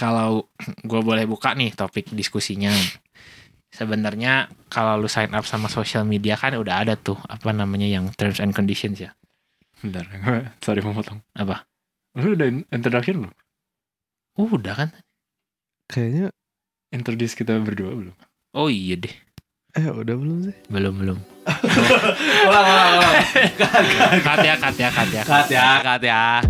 kalau gue boleh buka nih topik diskusinya. Sebenarnya kalau lu sign up sama social media kan udah ada tuh apa namanya yang terms and conditions ya. Bentar, sorry memotong. Apa? Lu udah introduction belum? Udah kan? Kayaknya introduce kita berdua belum? Oh iya deh. Udah belum sih? Belum. Ulang. Cut ya.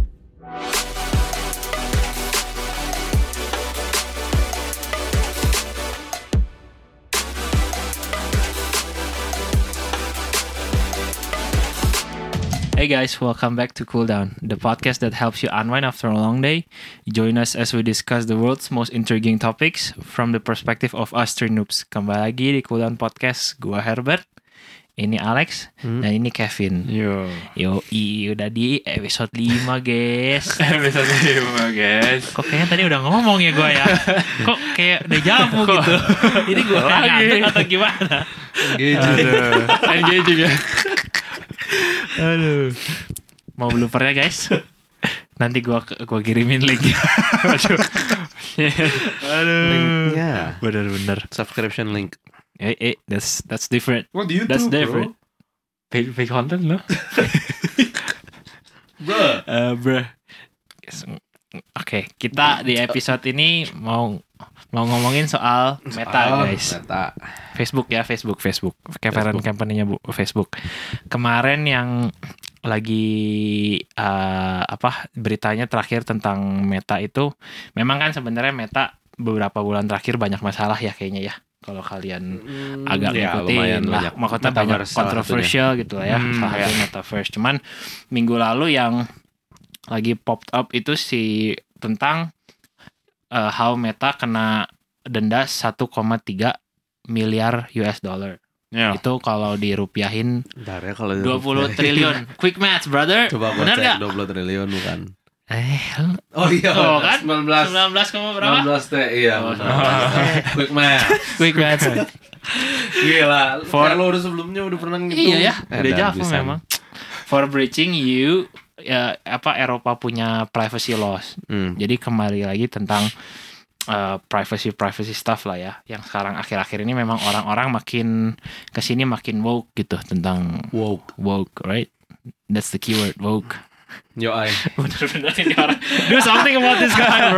Hey guys, welcome back to Cool Down, the podcast that helps you unwind after a long day. Join us as we discuss the world's most intriguing topics from the perspective of us three noobs. Kembali lagi di Cool Down Podcast, gua Herbert, ini Alex, dan ini Kevin. Yo, udah di episode 5 guys. Kok kayaknya tadi udah ngomong ya gua ya? Kok kayak udah jamu gitu? Ini gua ngantuk atau gimana? Engaging ya. Aduh, mau bloopernya guys? Nanti gua kirimin link. Aduh. Linknya. Bener. Subscription link. That's different. What do you do? That's different. Pay content no? Bruh. Oke, kita di episode ini mau ngomongin soal Meta guys. Meta. Facebook. Kayak kampanyenya Facebook. Kemarin yang lagi beritanya terakhir tentang Meta itu memang kan sebenarnya Meta beberapa bulan terakhir banyak masalah ya kayaknya ya. Kalau kalian agak ngikutin lah, makanya banyak kontroversial gitu lah ya. Kayak Metaverse. Cuman minggu lalu yang lagi popped up itu tentang how Meta kena denda 1,3 miliar US dollar. Yeah. Itu kalau dirupiahin 20 triliun. Quick math, brother. Coba bener gak? 20 triliun bukan. Kan? 19 berapa? 19 T, iya. Quick math. Gila. Kalau udah sebelumnya udah pernah ngitung. Iya ya, udah jago memang. For breaching you Eropa punya privacy laws. Jadi kembali lagi tentang privacy stuff lah ya. Yang sekarang akhir-akhir ini memang orang-orang makin kesini makin woke gitu tentang woke, right? That's the keyword, woke. Bener-bener ini orang. Do something about this guy.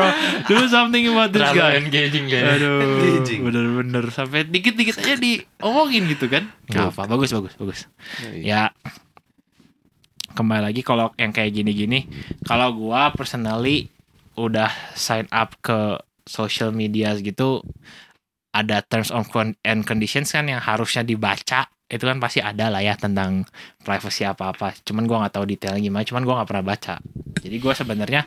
Engaging guys. Aduh, bener-bener sampai dikit-dikit aja diomongin gitu kan. Gak apa, bagus. Ya. Kembali lagi kalau yang kayak gini-gini, kalau gua personally udah sign up ke social media gitu, ada terms and conditions kan yang harusnya dibaca, itu kan pasti ada lah ya tentang privacy apa-apa. Cuman gua nggak tahu detailnya gimana, cuman gua nggak pernah baca. Jadi gua sebenarnya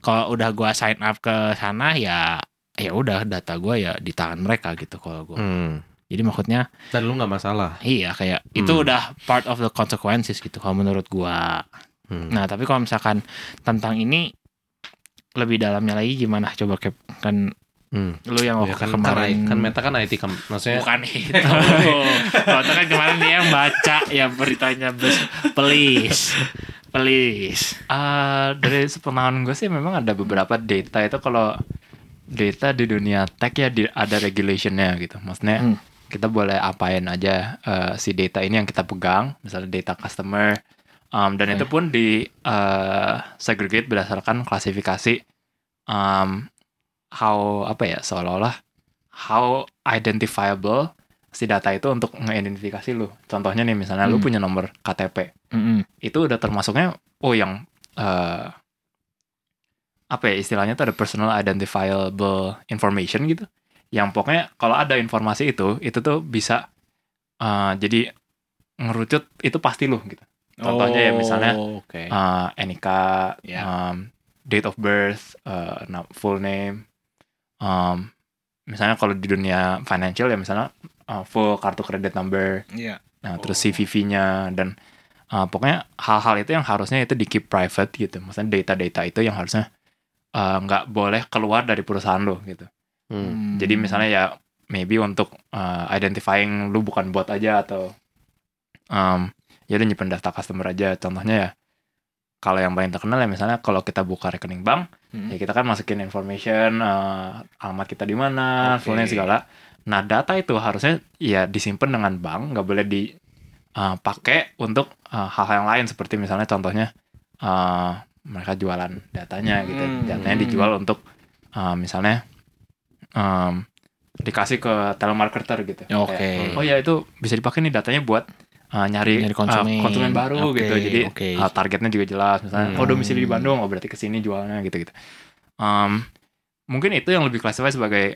kalau udah gua sign up ke sana ya udah data gua ya di tangan mereka gitu kalau gua. Jadi maksudnya dan lu gak masalah. Iya kayak itu udah part of the consequences gitu kalau menurut gua. Nah tapi kalau misalkan tentang ini lebih dalamnya lagi gimana coba Cap kan lu yang waktu kemarin kan Meta kan IT maksudnya bukan itu. Meta kan kemarin dia yang baca ya beritanya please. Dari sepemahaman gue sih memang ada beberapa data itu kalau data di dunia tech ya ada regulationnya gitu maksudnya. Kita boleh apain aja si data ini yang kita pegang, misalnya data customer, dan itu pun di segregate berdasarkan klasifikasi seolah-olah identifiable si data itu untuk ngeidentifikasi lu. Contohnya nih misalnya lu punya nomor KTP, itu udah termasuknya yang istilahnya tuh ada personal identifiable information gitu. Yang pokoknya kalau ada informasi itu tuh bisa jadi ngerucut itu pasti lu gitu. Contohnya NIK, date of birth, full name. Misalnya kalau di dunia financial ya misalnya full kartu kredit number. Terus CVV-nya dan pokoknya hal-hal itu yang harusnya itu di keep private gitu. Maksudnya data-data itu yang harusnya nggak boleh keluar dari perusahaan lu gitu. Jadi misalnya ya maybe untuk identifying lu bukan bot aja atau ya udah nyimpen data customer aja. Contohnya ya Kalau yang paling terkenal ya misalnya kalau kita buka rekening bank, ya kita kan masukin information, alamat kita di mana, fullnya segala. Nah data itu harusnya ya disimpan dengan bank, nggak boleh dipakai untuk hal-hal yang lain seperti misalnya contohnya mereka jualan datanya gitu, datanya dijual untuk misalnya dikasih ke telemarketer gitu. Kayak, oh ya itu bisa dipakai nih datanya buat nyari konsumen baru gitu, jadi targetnya juga jelas misalnya oh domisili di Bandung, oh berarti kesini jualnya gitu-gitu. Mungkin itu yang lebih classify sebagai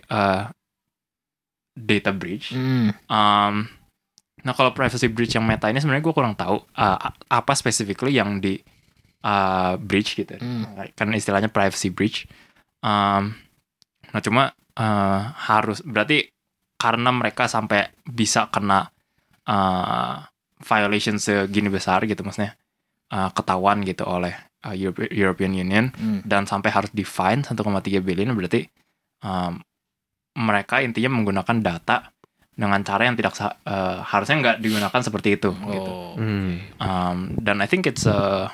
data breach. Nah kalau privacy breach yang Meta ini sebenarnya gue kurang tahu apa specifically yang di breach gitu, kan istilahnya privacy breach. Nah cuma harus berarti karena mereka sampai bisa kena violation segini besar gitu, maksudnya ketahuan gitu oleh European Union dan sampai harus di-fine 1,3 billion, berarti mereka intinya menggunakan data dengan cara yang tidak harusnya nggak digunakan seperti itu gitu. Dan I think it's a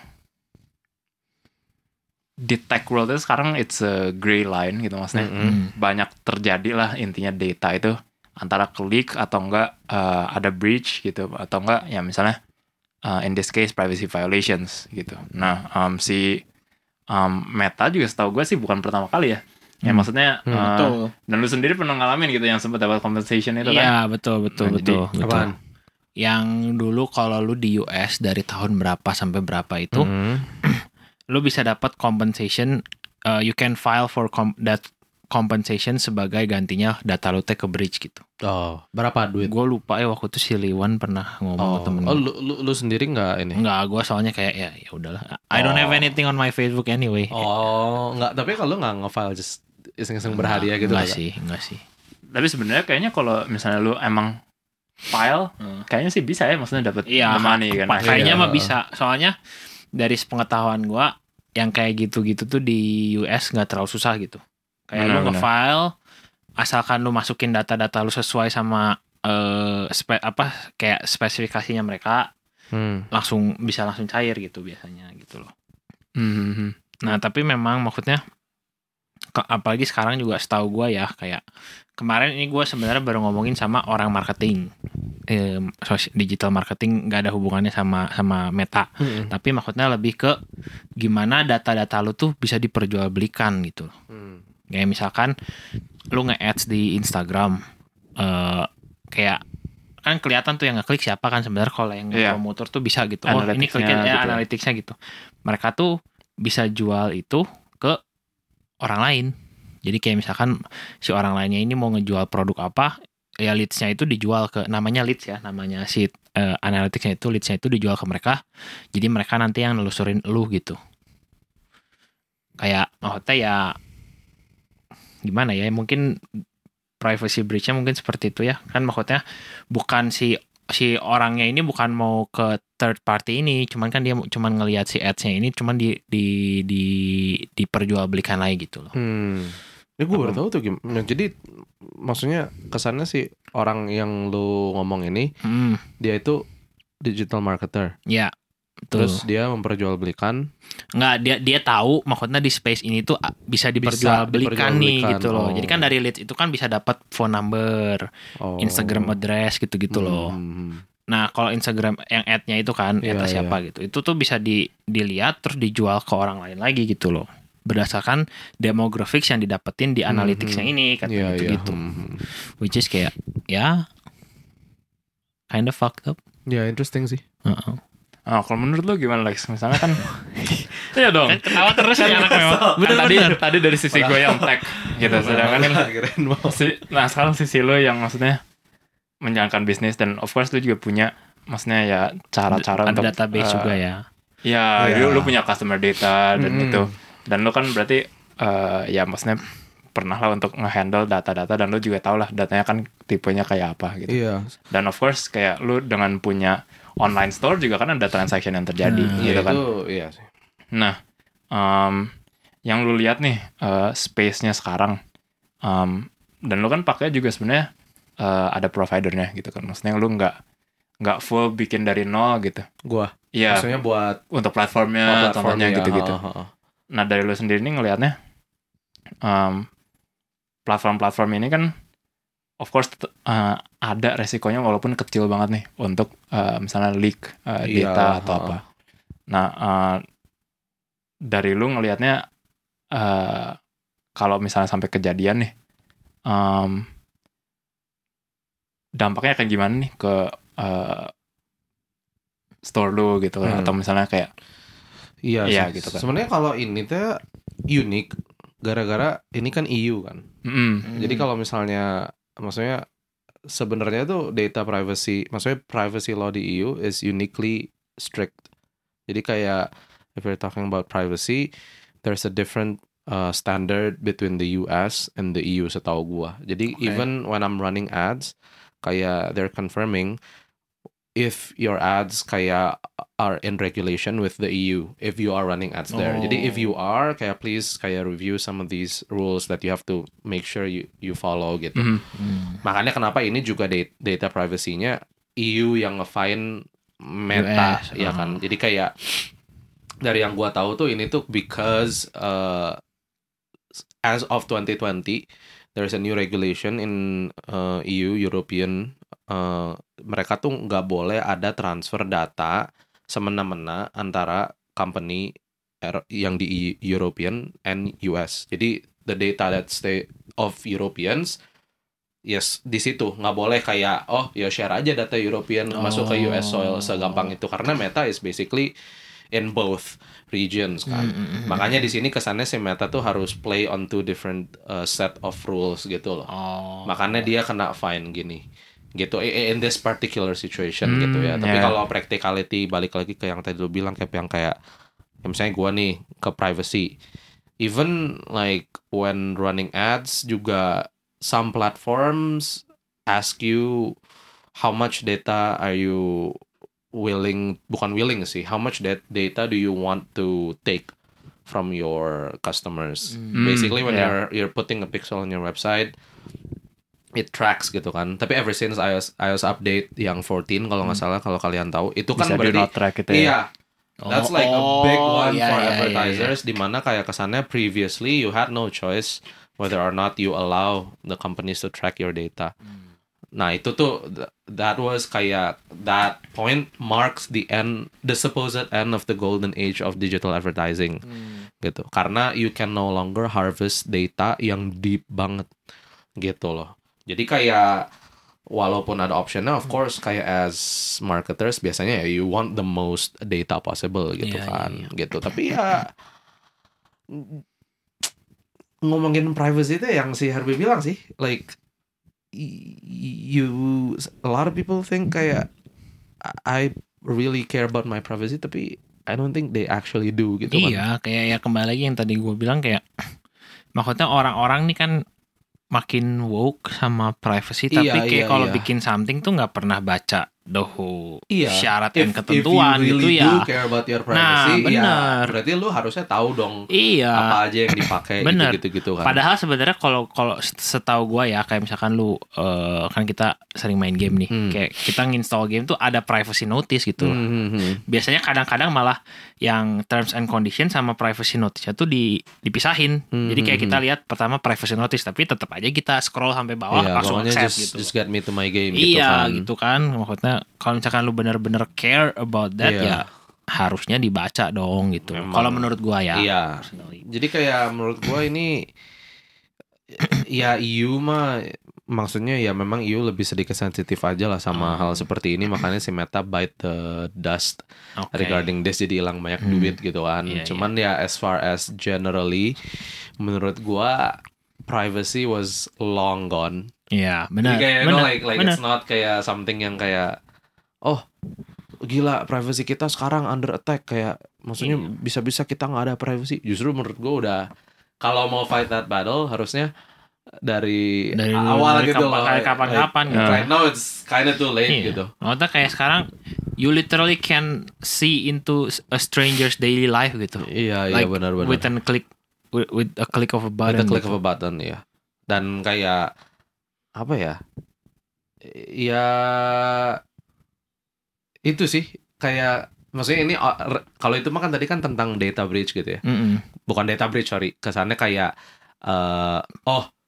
di tech world itu sekarang it's a gray line gitu, maksudnya banyak terjadi lah intinya data itu antara klik atau enggak ada breach gitu, atau enggak ya misalnya in this case privacy violations gitu. Nah Meta juga setahu gue sih bukan pertama kali ya, ya maksudnya dan lu sendiri pernah ngalamin gitu yang sempat dapat compensation itu kan? Iya betul. Apaan? Yang dulu kalau lu di US dari tahun berapa sampai berapa itu lu bisa dapat compensation, you can file for that compensation sebagai gantinya data lu ke breach gitu. Oh, berapa duit? Gue lupa ya, waktu itu si Liwan pernah ngomong ke temen. Lu sendiri nggak ini? Nggak, gue soalnya kayak ya udahlah. I don't have anything on my Facebook anyway. Oh, nggak. Tapi kalau nggak ngefile just iseng-iseng berhadiah gitu. Nggak sih. Tapi sebenarnya kayaknya kalau misalnya lu emang file, kayaknya sih bisa ya, maksudnya dapat money kan? Kayaknya mah bisa. Soalnya dari sepengetahuan gue, yang kayak gitu-gitu tuh di US nggak terlalu susah gitu. Kayak lu nge-file, asalkan lu masukin data-data lu sesuai sama kayak spesifikasinya mereka, langsung cair gitu biasanya gitu loh. Nah tapi memang maksudnya, apalagi sekarang juga setahu gue ya, kayak kemarin ini gue sebenarnya baru ngomongin sama orang marketing, digital marketing, nggak ada hubungannya sama Meta, tapi maksudnya lebih ke gimana data-data lu tuh bisa diperjualbelikan gitu loh. Kayak misalkan lu nge-ads di Instagram, kayak kan kelihatan tuh yang ngeklik siapa kan sebenarnya, kalau yang promotor tuh bisa gitu. Oh ini kliknya gitu. Analytics-nya gitu. Mereka tuh bisa jual itu ke orang lain. Jadi kayak misalkan si orang lainnya ini mau ngejual produk apa, ya leads-nya itu dijual ke, namanya leads ya, namanya si analytics-nya itu, leads-nya itu dijual ke mereka. Jadi mereka nanti yang nelusurin lu gitu. Kayak maksudnya ya gimana ya, mungkin privacy breach-nya mungkin seperti itu ya kan, maksudnya bukan si orangnya ini bukan mau ke third party ini, cuman kan dia cuman ngelihat si ads-nya ini cuman diperjualbelikan lagi gitu loh. Ya gue baru tahu tuh gimana. Jadi maksudnya kesannya si orang yang lu ngomong ini dia itu digital marketer. Ya. Betul. Terus dia memperjualbelikan. Enggak, dia tahu maksudnya di space ini tuh bisa diperjualbelikan nih gitu loh. Jadi kan dari leads itu kan bisa dapat phone number, Instagram address gitu-gitu loh. Nah, kalau Instagram yang ad-nya itu kan atas siapa gitu. Itu tuh bisa dilihat terus dijual ke orang lain lagi gitu loh. Berdasarkan demographics yang didapetin di analytics-nya ini kan gitu. Which is kayak kind of fucked up. Ya, interesting sih. Oh, kalau menurut lo gimana Lex? Misalnya kan iya dong, kan ketawa terus ya anak memang. Tadi dari sisi gue yang tech gitu, sedangkan nah sekarang sisi lo yang maksudnya menjalankan bisnis, dan of course lo juga punya maksudnya ya cara-cara untuk database juga ya. Ya, dulu lo punya customer data dan itu. Dan lo kan berarti ya maksudnya pernah lah untuk ngehandle data-data, dan lo juga tau lah datanya kan tipenya kayak apa gitu. Iya. Dan of course kayak lo dengan punya online store juga kan ada transaction yang terjadi gitu kan. Itu, iya sih. Nah, yang lu lihat nih space-nya sekarang, dan lu kan pakai juga sebenarnya ada providernya gitu kan. Maksudnya lu nggak nggak full bikin dari nol gitu. Gua? Iya. Maksudnya buat untuk platformnya, contohnya ya, gitu-gitu. Nah dari lu sendiri nih ngelihatnya platform-platform ini kan of course ada resikonya walaupun kecil banget nih untuk misalnya leak data atau apa. Nah dari lu ngelihatnya kalau misalnya sampai kejadian nih dampaknya kayak gimana nih ke store lu gitu atau misalnya kayak iya gitu kan. Sebenarnya kalau ini tuh unik gara-gara ini kan EU kan. Jadi kalau misalnya maksudnya sebenarnya tuh data privacy, maksudnya privacy law di EU is uniquely strict. Jadi kayak if we're talking about privacy, there's a different standard between the US and the EU setahu gua. Jadi even when I'm running ads, kayak they're confirming if your ads kayak are in regulation with the EU if you are running ads there. Jadi if you are kayak please kayak review some of these rules that you have to make sure you follow gitu. Makanya kenapa ini juga data privacy-nya EU yang nge-fine Meta ya kan. Jadi kayak dari yang gua tahu tuh ini tuh because as of 2020 there's a new regulation in EU, European. Mereka tuh nggak boleh ada transfer data semena-mena antara company yang di European and US. Jadi the data that stay of Europeans, yes di situ nggak boleh kayak oh ya share aja data European masuk ke US soil segampang itu karena Meta is basically in both regions kan. Makanya di sini kesannya si Meta tuh harus play on two different set of rules gitu loh. Makanya dia kena fine gini. Gitu in this particular situation gitu ya. Tapi kalau practicality balik lagi ke yang tadi lu bilang kayak ya misalnya gua nih ke privacy. Even like when running ads juga some platforms ask you how much data are you how much that data do you want to take from your customers? Basically when you're putting a pixel on your website, it tracks gitu kan. Tapi ever since iOS update yang 14 kalau nggak salah, kalau kalian tahu itu kan bisa berarti track gitu ya. Yeah, that's like a big one for advertisers di mana kayak kesannya previously you had no choice whether or not you allow the companies to track your data. Nah itu tuh that point marks the end, the supposed end of the golden age of digital advertising gitu, karena you can no longer harvest data yang deep banget gitu loh. Jadi kayak walaupun ada optionnya of course kayak as marketers biasanya you want the most data possible gitu gitu, tapi ya ngomongin privacy itu yang si Harvey bilang sih like you a lot of people think kayak I really care about my privacy tapi I don't think they actually do gitu kan. Iya, kayak ya kembali lagi yang tadi gue bilang kayak maksudnya orang-orang nih kan makin woke sama privacy tapi kayak kalau bikin something tuh nggak pernah baca the whole syarat dan ketentuan gitu really ya. Care about your privacy, nah benar. Ya, berarti lu harusnya tahu dong apa aja yang dipakai gitu-gitu kan. Padahal sebenarnya kalau setahu gue ya kayak misalkan lu kan kita sering main game nih, kayak kita nginstall game tuh ada privacy notice gitu. Biasanya kadang-kadang malah yang terms and condition sama privacy notice-nya tuh dipisahin. Jadi kayak kita lihat pertama privacy notice tapi tetap aja kita scroll sampai bawah langsung accept gitu. Just get me to my game gitu kan. Iya gitu kan maksudnya. Kalau misalkan lu benar-benar care about that ya harusnya dibaca dong gitu. Kalau menurut gua ya. Iya. Jadi kayak menurut gua ini ya EU mah maksudnya ya memang EU lebih sedikit sensitif aja lah sama hal seperti ini, makanya si Meta bite the dust regarding this, jadi hilang banyak duit gitu kan. Cuman ya as far as generally menurut gua privacy was long gone. Iya, benar. Kayak no, like bener. It's not kayak something yang kayak oh gila privacy kita sekarang under attack kayak maksudnya bisa-bisa kita nggak ada privacy. Justru menurut gue udah kalau mau fight that battle harusnya dari awal dari gitu loh. Kapan-kapan gitu. Right now it's kind of too late gitu. Maksudnya kayak sekarang you literally can see into a stranger's daily life gitu. Iya, like, benar. With a click of a button. With a click of a button ya. Dan kayak apa ya? Ya itu sih kayak maksudnya ini kalau itu mah kan tadi kan tentang data breach gitu ya. Mm-hmm. Bukan data breach, sorry. Kesannya kayak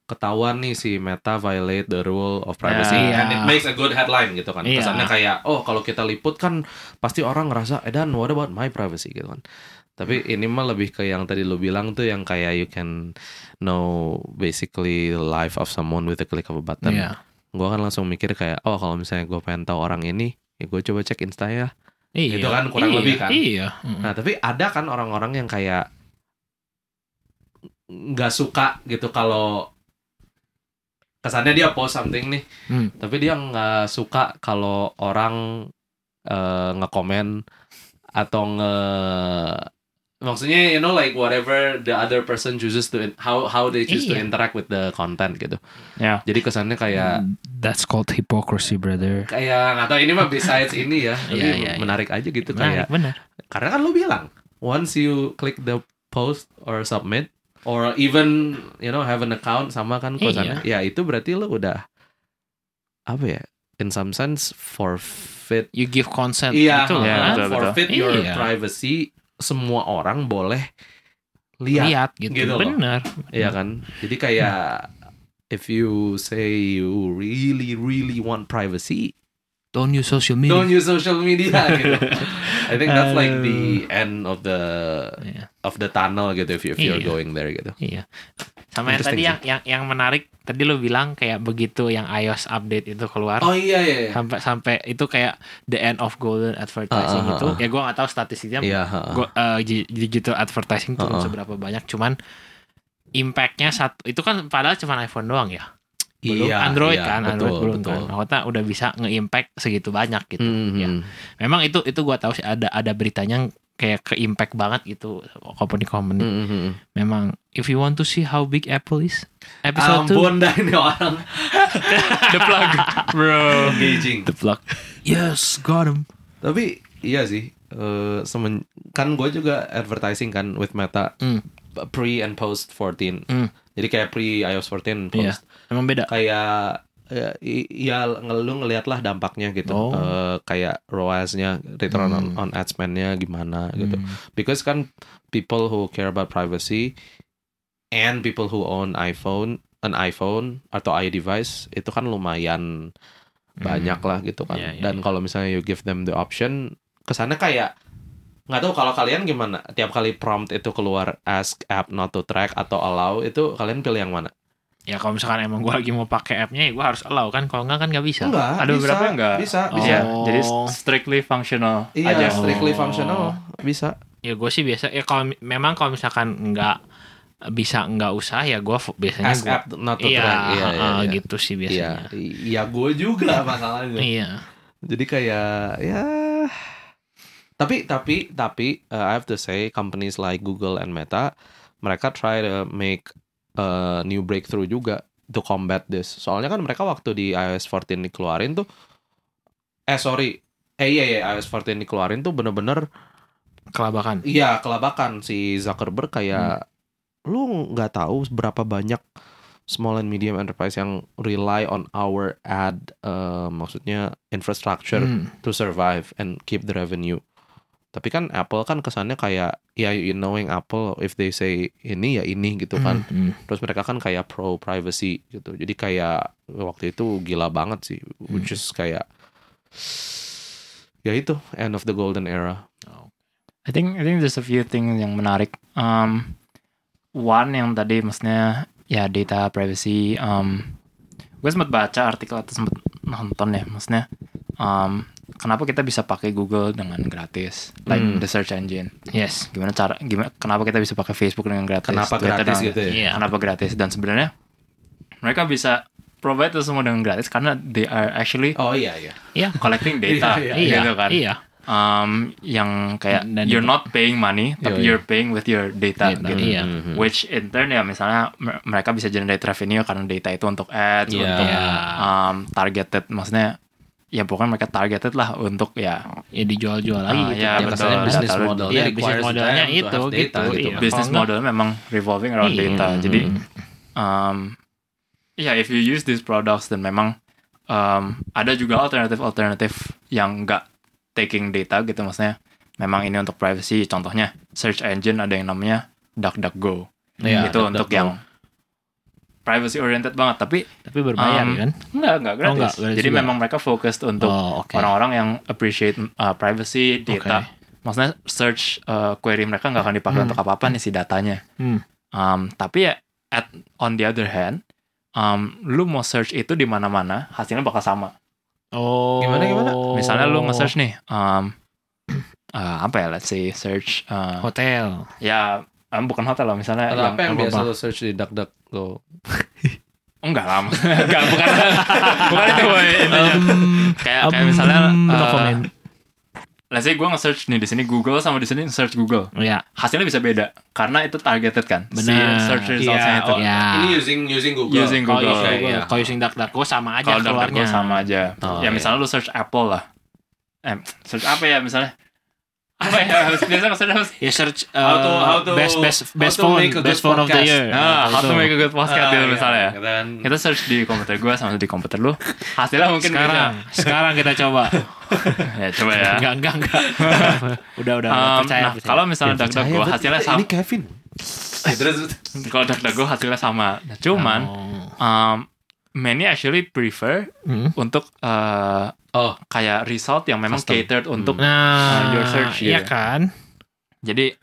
ketahuan nih si Meta violate the rule of privacy and it makes a good headline gitu kan. Kesannya kayak kalau kita liput kan pasti orang ngerasa dan what about my privacy gitu kan. Tapi ini mah lebih ke yang tadi lo bilang tuh yang kayak you can know basically the life of someone with a click of a button. Yeah. Gue kan langsung mikir kayak kalau misalnya gue pengen tahu orang ini, ya gue coba cek Insta ya. Iya, itu kan kurang lebih kan. Iya. Nah, tapi ada kan orang-orang yang kayak nggak suka gitu kalau kesannya dia post something nih, tapi dia nggak suka kalau orang nge-comment atau maksudnya you know like whatever the other person chooses to how they choose to interact with the content gitu. Yeah. Jadi kesannya kayak that's called hypocrisy, brother. Kayak nggak tahu ini mah besides ini ya. Lebih menarik aja gitu kayak. Benar. Karena kan lu bilang once you click the post or submit or even you know have an account sama kan kosannya. Ya itu berarti lu udah apa ya? In some sense forfeit. You give consent gitu kan. Forfeit your privacy. Semua orang boleh lihat gitu benar. Iya kan? Jadi kayak if you say you really want privacy, don't use social media gitu. I think that's like the end of the tunnel gitu if you're going there gitu. Iya. Sama yang tadi yang menarik tadi lo bilang kayak begitu yang iOS update itu keluar. Oh iya. Sampai itu kayak the end of golden advertising itu. Ya gue nggak tahu statistiknya. Digital advertising turun seberapa banyak. Cuman impactnya satu itu kan padahal cuma iPhone doang ya. Belum Android kan, Android belum kan. Makanya udah bisa nge-impact segitu banyak gitu. Mm-hmm. Ya. Memang itu gue tahu sih ada beritanya kayak ke-impact banget gitu company. Mm-hmm. Memang if you want to see how big Apple is, episode 2. Ampun dah ini orang. The plug, bro. Engaging. The plug. Yes, got him. Tapi iya sih, kan gue juga advertising kan with Meta. Pre and post 14. Jadi kayak pre iOS 14 post. Emang beda. Kayak lu ngelihatlah dampaknya gitu. Kayak ROAS-nya, return on ad spend-nya gimana gitu. Because kan people who care about privacy and people who own an iPhone atau iDevice itu kan lumayan banyak lah gitu kan. Dan kalau misalnya you give them the option, kesana kayak nggak tahu kalau kalian gimana. Tiap kali prompt itu keluar ask app not to track atau allow itu kalian pilih yang mana? Ya kalau misalkan emang gue lagi mau pakai app-nya ya gue harus allow kan. Kalau nggak kan nggak bisa. Ada beberapa yang nggak bisa. Jadi strictly functional aja. Strictly functional bisa. Ya gue sih biasa. Ya kalau misalkan nggak bisa nggak usah ya gue biasanya ask app not to track. Iya. Gitu sih biasanya. Iya gue juga masalahnya. Iya. Jadi kayak ya. Tapi, I have to say companies like Google and Meta, mereka try to make a new breakthrough juga to combat this. Soalnya kan mereka waktu di iOS 14 dikeluarin tuh, iOS 14 dikeluarin tuh bener-bener kelabakan. Iya, kelabakan si Zuckerberg kayak lu nggak tahu berapa banyak small and medium enterprise yang rely on our ad, maksudnya infrastructure to survive and keep the revenue. Tapi kan Apple kan kesannya kayak ya knowing Apple if they say ini ya ini gitu kan. Terus mereka kan kayak pro privacy gitu. Jadi kayak waktu itu gila banget sih. Which is kayak ya itu end of the golden era. I think there's a few things yang menarik. One yang tadi maksudnya ya data privacy. Gue sempat baca artikel atau sempat nonton ya maksudnya. Kenapa kita bisa pakai Google dengan gratis, like the search engine? Yes. Kenapa kita bisa pakai Facebook dengan gratis? Kenapa Twitter gratis gitu? Ya? Kenapa gratis? Dan sebenarnya mereka bisa provide itu semua dengan gratis karena they are actually collecting data. Gitu kan? Iya. Yang kayak you're not paying money tapi you're paying with your data gitu. Which in turn ya misalnya mereka bisa generate revenue karena data itu untuk ads, untuk targeted, maksudnya ya pokoknya mereka targeted lah untuk ya dijual-jual lagi gitu. Ya betul. Bisnis modelnya itu gitu. Bisnis model memang revolving around data. Jadi if you use these products, then memang ada juga alternatif yang enggak taking data gitu maksudnya. Memang ini untuk privacy. Contohnya search engine ada yang namanya DuckDuckGo. Ya, itu untuk Duck yang privacy oriented banget, tapi berbayar kan? Enggak gratis. Oh, enggak. Jadi juga memang mereka fokus untuk orang-orang yang appreciate privacy data. Maksudnya search query mereka nggak akan dipakai untuk apa-apa nih si datanya. Tapi ya on the other hand, lu mau search itu di mana-mana hasilnya bakal sama. Oh. Gimana? Misalnya lu nge-search nih, let's say search hotel. Ya. Bukan hotel loh, misalnya apa yang biasa lo search di DuckDuck lo? Enggak lama. Bukan itu kayak misalnya let's say gue nge-search nih di sini Google sama di sini search Google. Iya. Hasilnya bisa beda karena itu targeted kan. Benar. Si search results-nya itu. Ini using Google. Using Google. Kalau using DuckDuckGo sama aja keluarnya. DuckDuckGo sama aja. Ya misalnya lo search Apple lah. Search apa ya misalnya? Ya search best phone of the year. How to make a good podcast gitu misalnya. Kita search di komputer gue sama di komputer lu. Hasilnya mungkin sekarang kita coba. Ya coba ya. Enggak. Udah percaya. Nah, kalau misalnya DuckDuck gue hasilnya sama. Ini Kevin. Kalau DuckDuck gue hasilnya sama. Cuman many actually prefer untuk kayak result yang memang custom, catered untuk your search gitu. Iya kan? Jadi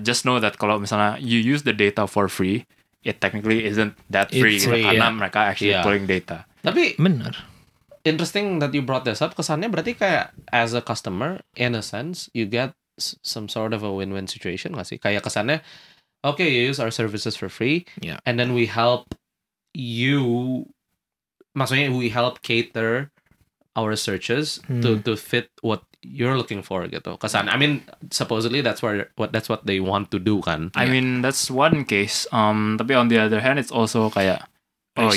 just know that kalau misalnya you use the data for free, it technically isn't that free, karena mereka actually pulling data. Tapi benar. Interesting that you brought this up. Kesannya berarti kayak as a customer, in a sense, you get some sort of a win-win situation nggak sih? Kayak kesannya, okay, you use our services for free, and then we help you. Maksudnya we help cater our searches to fit what you're looking for gitu. Kesan. I mean, supposedly that's what they want to do kan. I mean, that's one case. Tapi on the other hand, it's also kayak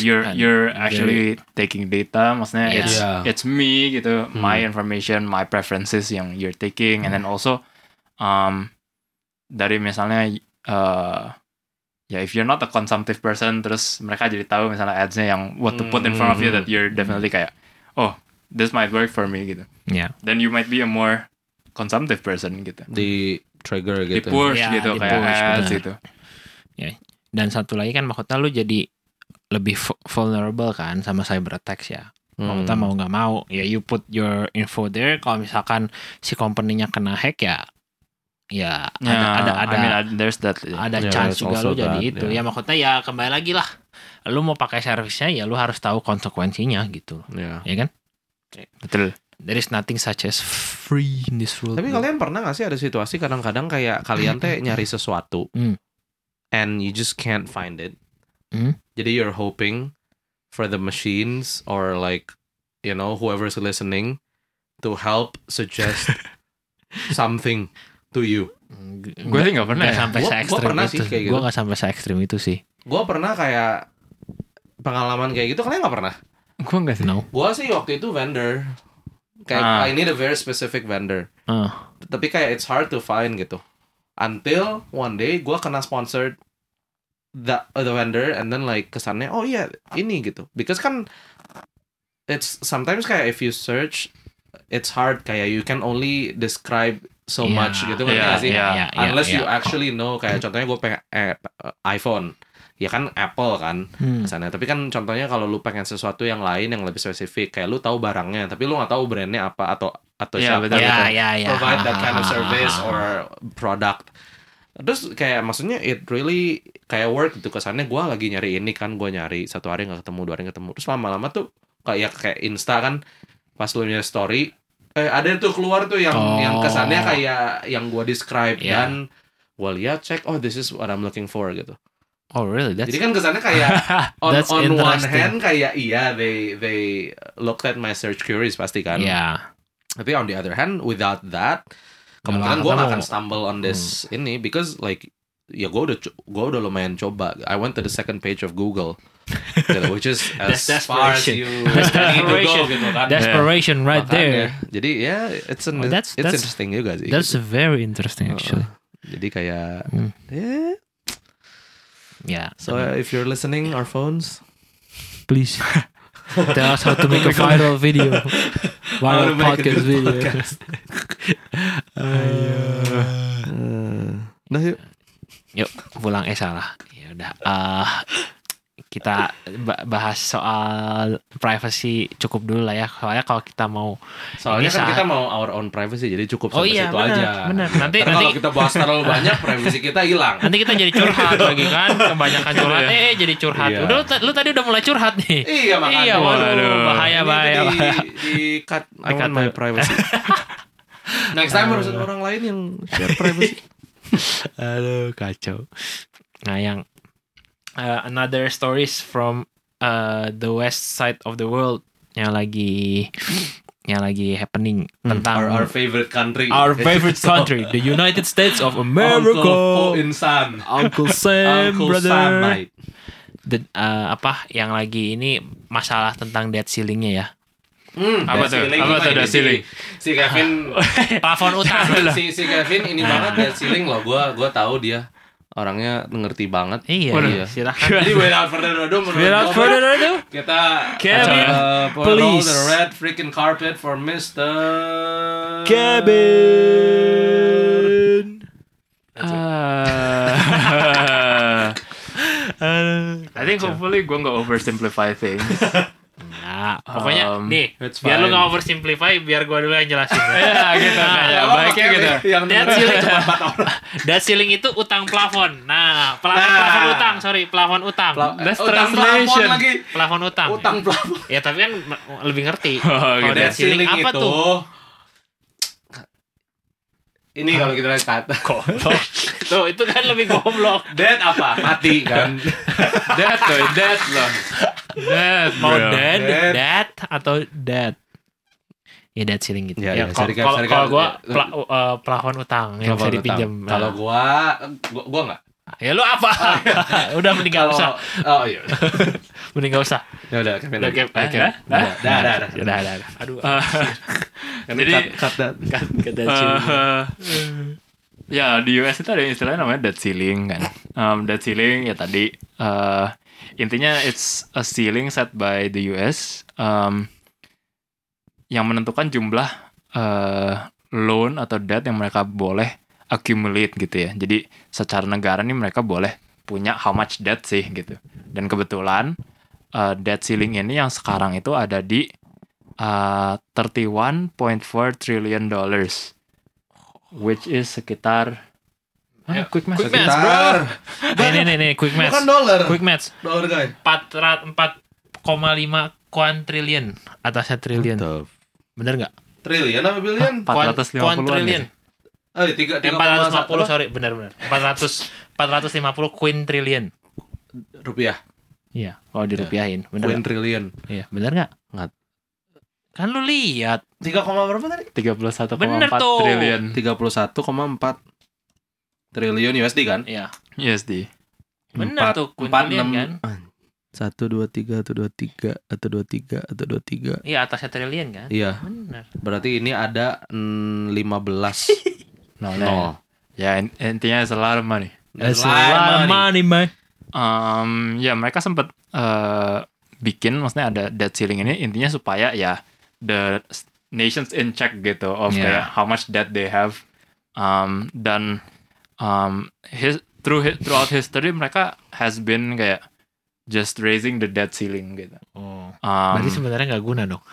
you're actually taking data. Maksudnya it's me gitu, my information, my preferences yang you're taking, and then also dari misalnya if you're not a consumptive person, terus mereka jadi tahu misalnya ads-nya yang what to put in front of you that you're definitely kayak this might work for me gitu. Yeah. Then you might be a more consumptive person gitu. Di trigger gitu. Di push gitu kayak ads gitu. Ya. Dan satu lagi kan maksudnya lu jadi lebih vulnerable kan sama cyber attacks ya. Maksudnya mau nggak mau ya you put your info there. Kalau misalkan si company-nya kena hack ya ada. I mean, there's that. Ada chance juga lu jadi that, itu. Yeah. Ya maksudnya ya kembali lagi lah. Lu mau pakai servisnya ya lu harus tahu konsekuensinya gitu. Yeah. Ya kan? Betul. There is nothing such as free in this world. Tapi kalian pernah gak sih ada situasi kadang-kadang kayak kalian teh nyari sesuatu and you just can't find it. Jadi you're hoping for the machines or like you know whoever's listening to help suggest something to you. Gue sih gak pernah sampai se-ekstrim itu. Gue gak sampai se-ekstrim itu sih. Gue pernah kayak pengalaman kayak gitu. Kalian gak pernah? Gue nggak sih. Gue sih waktu itu vendor kayak I need a very specific vendor. Tapi kayak it's hard to find gitu. Until one day gue kena sponsored the vendor and then like kesannya ini gitu. Because kan it's sometimes kayak if you search it's hard kayak you can only describe so much gitu kan sih. Unless you actually know kayak contohnya gue pengen iPhone. Ya kan Apple kan kesannya. Tapi kan contohnya kalau lu pengen sesuatu yang lain yang lebih spesifik, kayak lu tahu barangnya, tapi lu nggak tahu brandnya apa atau siapa. Provide that kind of service or product. Terus kayak maksudnya it really kayak work gitu kesannya. Gue lagi nyari ini kan, gue nyari satu hari nggak ketemu, dua hari ketemu. Terus lama-lama tuh kayak Insta kan, pas lu nyari story, ada tuh keluar tuh yang kesannya kayak yang gue describe dan gue lihat cek, this is what I'm looking for gitu. Oh really? Jadi kan kesannya kayak on one hand kayak they looked at my search queries pasti kan. Yeah. Tapi on the other hand without that kemungkinan gue akan stumble on this ini because like ya gue udah lumayan coba. I went to the second page of Google. Which is as far as you need to go gitu kan. Desperation right there. Jadi it's interesting juga sih. That's very interesting actually. Jadi kayak yeah. So if you're listening, our phones, please tell us how to make a viral video. While podcast video. Podcast. Udah yuk pulang salah. Ya udah. Kita bahas soal privacy cukup dulu lah ya. Soalnya kalau kita mau kita mau our own privacy, jadi cukup sampai situ aja. Benar. Nanti kalau kita bahas terlalu banyak privacy kita hilang. Nanti kita jadi curhat lagi kan, kebanyakan curhat jadi curhat. Iya. Udah lu tadi udah mulai curhat nih. Iya makanya. Iya, waduh, bahaya. Di cut my privacy. Next time harus orang lain yang share privacy. Aduh, kacau. Nah, yang another stories from the west side of the world yang lagi happening tentang our favorite country. Our favorite country, the United States of America. Uncle Sam, brother. Sam, mate. Yang lagi ini masalah tentang debt ceilingnya ya. Apa tuh debt ceiling? Si Kevin plafon utang. si Kevin ini banget debt ceiling loh. Gua tahu dia orangnya ngerti banget. Iya. Silahkan. Jadi without further ado kita Kevin, please roll the red freaking carpet for Mr. Kevin. I think hopefully gue gak oversimplify things. Nah, pokoknya nih biar lu gak oversimplify, biar gue dulu yang jelasin. Ya gitu, baiknya gitu. Debt ceiling cuma 4 orang. Debt ceiling itu utang plafon. Nah, plafon utang. Plafon utang. Ya tapi kan lebih ngerti. Kalau debt ceiling apa tuh? Ini kalau kita lihat kata goblok. Tuh, itu kan lebih goblok. Dead apa? Mati kan. Dead loh. Dead. Mau dead, dead atau dead. Ya dead ceiling gitu. Ya, kalau gue plafon utang yang bisa dipinjam. Kalau gue enggak. Ya lu apa? Udah mending gak usah. Oh iya. Mending gak usah. Ya udah, Dah. Aduh. Jadi kata ya di US itu ada istilahnya namanya debt ceiling kan. Debt ceiling ya tadi intinya it's a ceiling set by the US yang menentukan jumlah loan atau debt yang mereka boleh accumulate gitu ya. Jadi secara negara nih mereka boleh punya how much debt sih gitu. Dan kebetulan debt ceiling ini yang sekarang itu ada di $31.4 trillion, which is sekitar quick math. Bukan dollar. Quick math. Dollar guys. 4,5 trillion atasnya triliun. Bener nggak? Triliun apa billion? 450 triliun. 450 sorry benar-benar 450 quintillion rupiah. Iya, kalau dirupiahin benar. Quintillion. Iya, benar enggak? Kan lu lihat 3, berapa tadi? 31,4 triliun USD kan? Iya. USD. Benar tuh quintillion kan? 1 2 3 1 2 3 1 2 3 1 2 3. Iya, atasnya triliun kan? Iya. Benar. Berarti ini ada 15 No. Ya intinya it's a lot of money. It's a lot of money. Ya mereka sempat bikin, maksudnya ada debt ceiling ini intinya supaya ya the nations in check gitu of kayak how much debt they have. Dan throughout history mereka has been kayak just raising the debt ceiling gitu. Oh. Berarti sebenarnya nggak guna dong.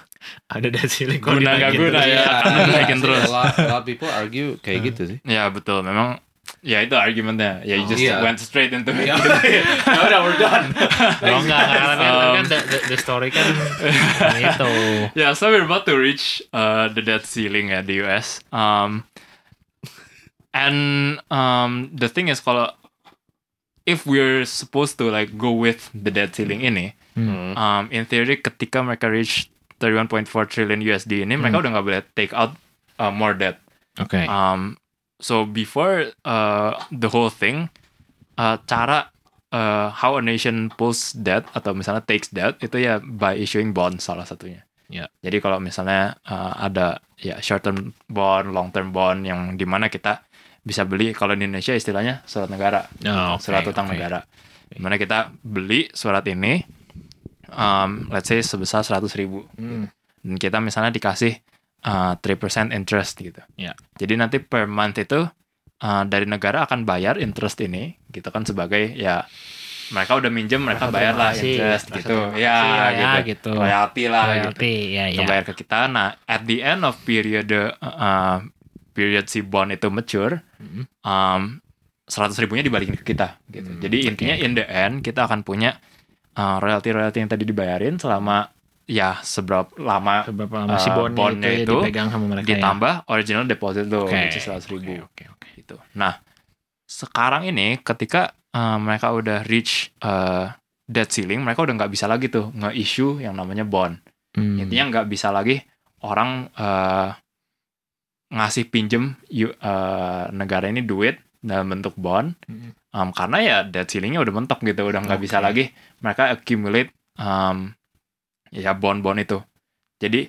Ada debt ceiling guna ya. Naikin terus. A lot people argue kayak gitu sih. Ya betul. Memang ya itu argumentnya. Ya you just went straight into it. Ya udah we're done. Kalau nggak kan the story kan itu. Yeah, so we're about to reach the debt ceiling at the US. And the thing is kalau if we're supposed to like go with the debt ceiling ini, in theory ketika mereka reach 31.4 trillion USD ini, mereka udah nggak boleh take out more debt. Okay. So before the whole thing, cara how a nation pulls debt atau misalnya takes debt itu ya by issuing bond salah satunya. Yeah. Jadi kalau misalnya ada ya short term bond, long term bond yang dimana kita bisa beli, kalau di Indonesia istilahnya surat negara, surat utang negara. Dimana kita beli surat ini, let's say sebesar 100.000. Kita misalnya dikasih 3% interest gitu. Yeah. Jadi nanti per month itu dari negara akan bayar interest ini gitu kan, sebagai ya mereka udah minjem, mereka bayar lah interest gitu. Ya gitu. Royalty lah gitu. Bayar ke kita. Nah, at the end of period si bond itu mature, 100.000-nya dibalikin ke kita gitu. Jadi intinya in the end kita akan punya royalty yang tadi dibayarin selama ya seberapa lama si bondnya itu dipegang sama mereka, ditambah original deposit lo which is 100.000. Okay. Gitu. Nah, sekarang ini ketika mereka udah reach debt ceiling, mereka udah nggak bisa lagi tuh nge-issue yang namanya bond. Intinya nggak bisa lagi orang ngasih pinjem negara ini duit dalam bentuk bond, karena ya debt ceilingnya udah mentok gitu, udah nggak bisa lagi mereka accumulate ya bond itu. Jadi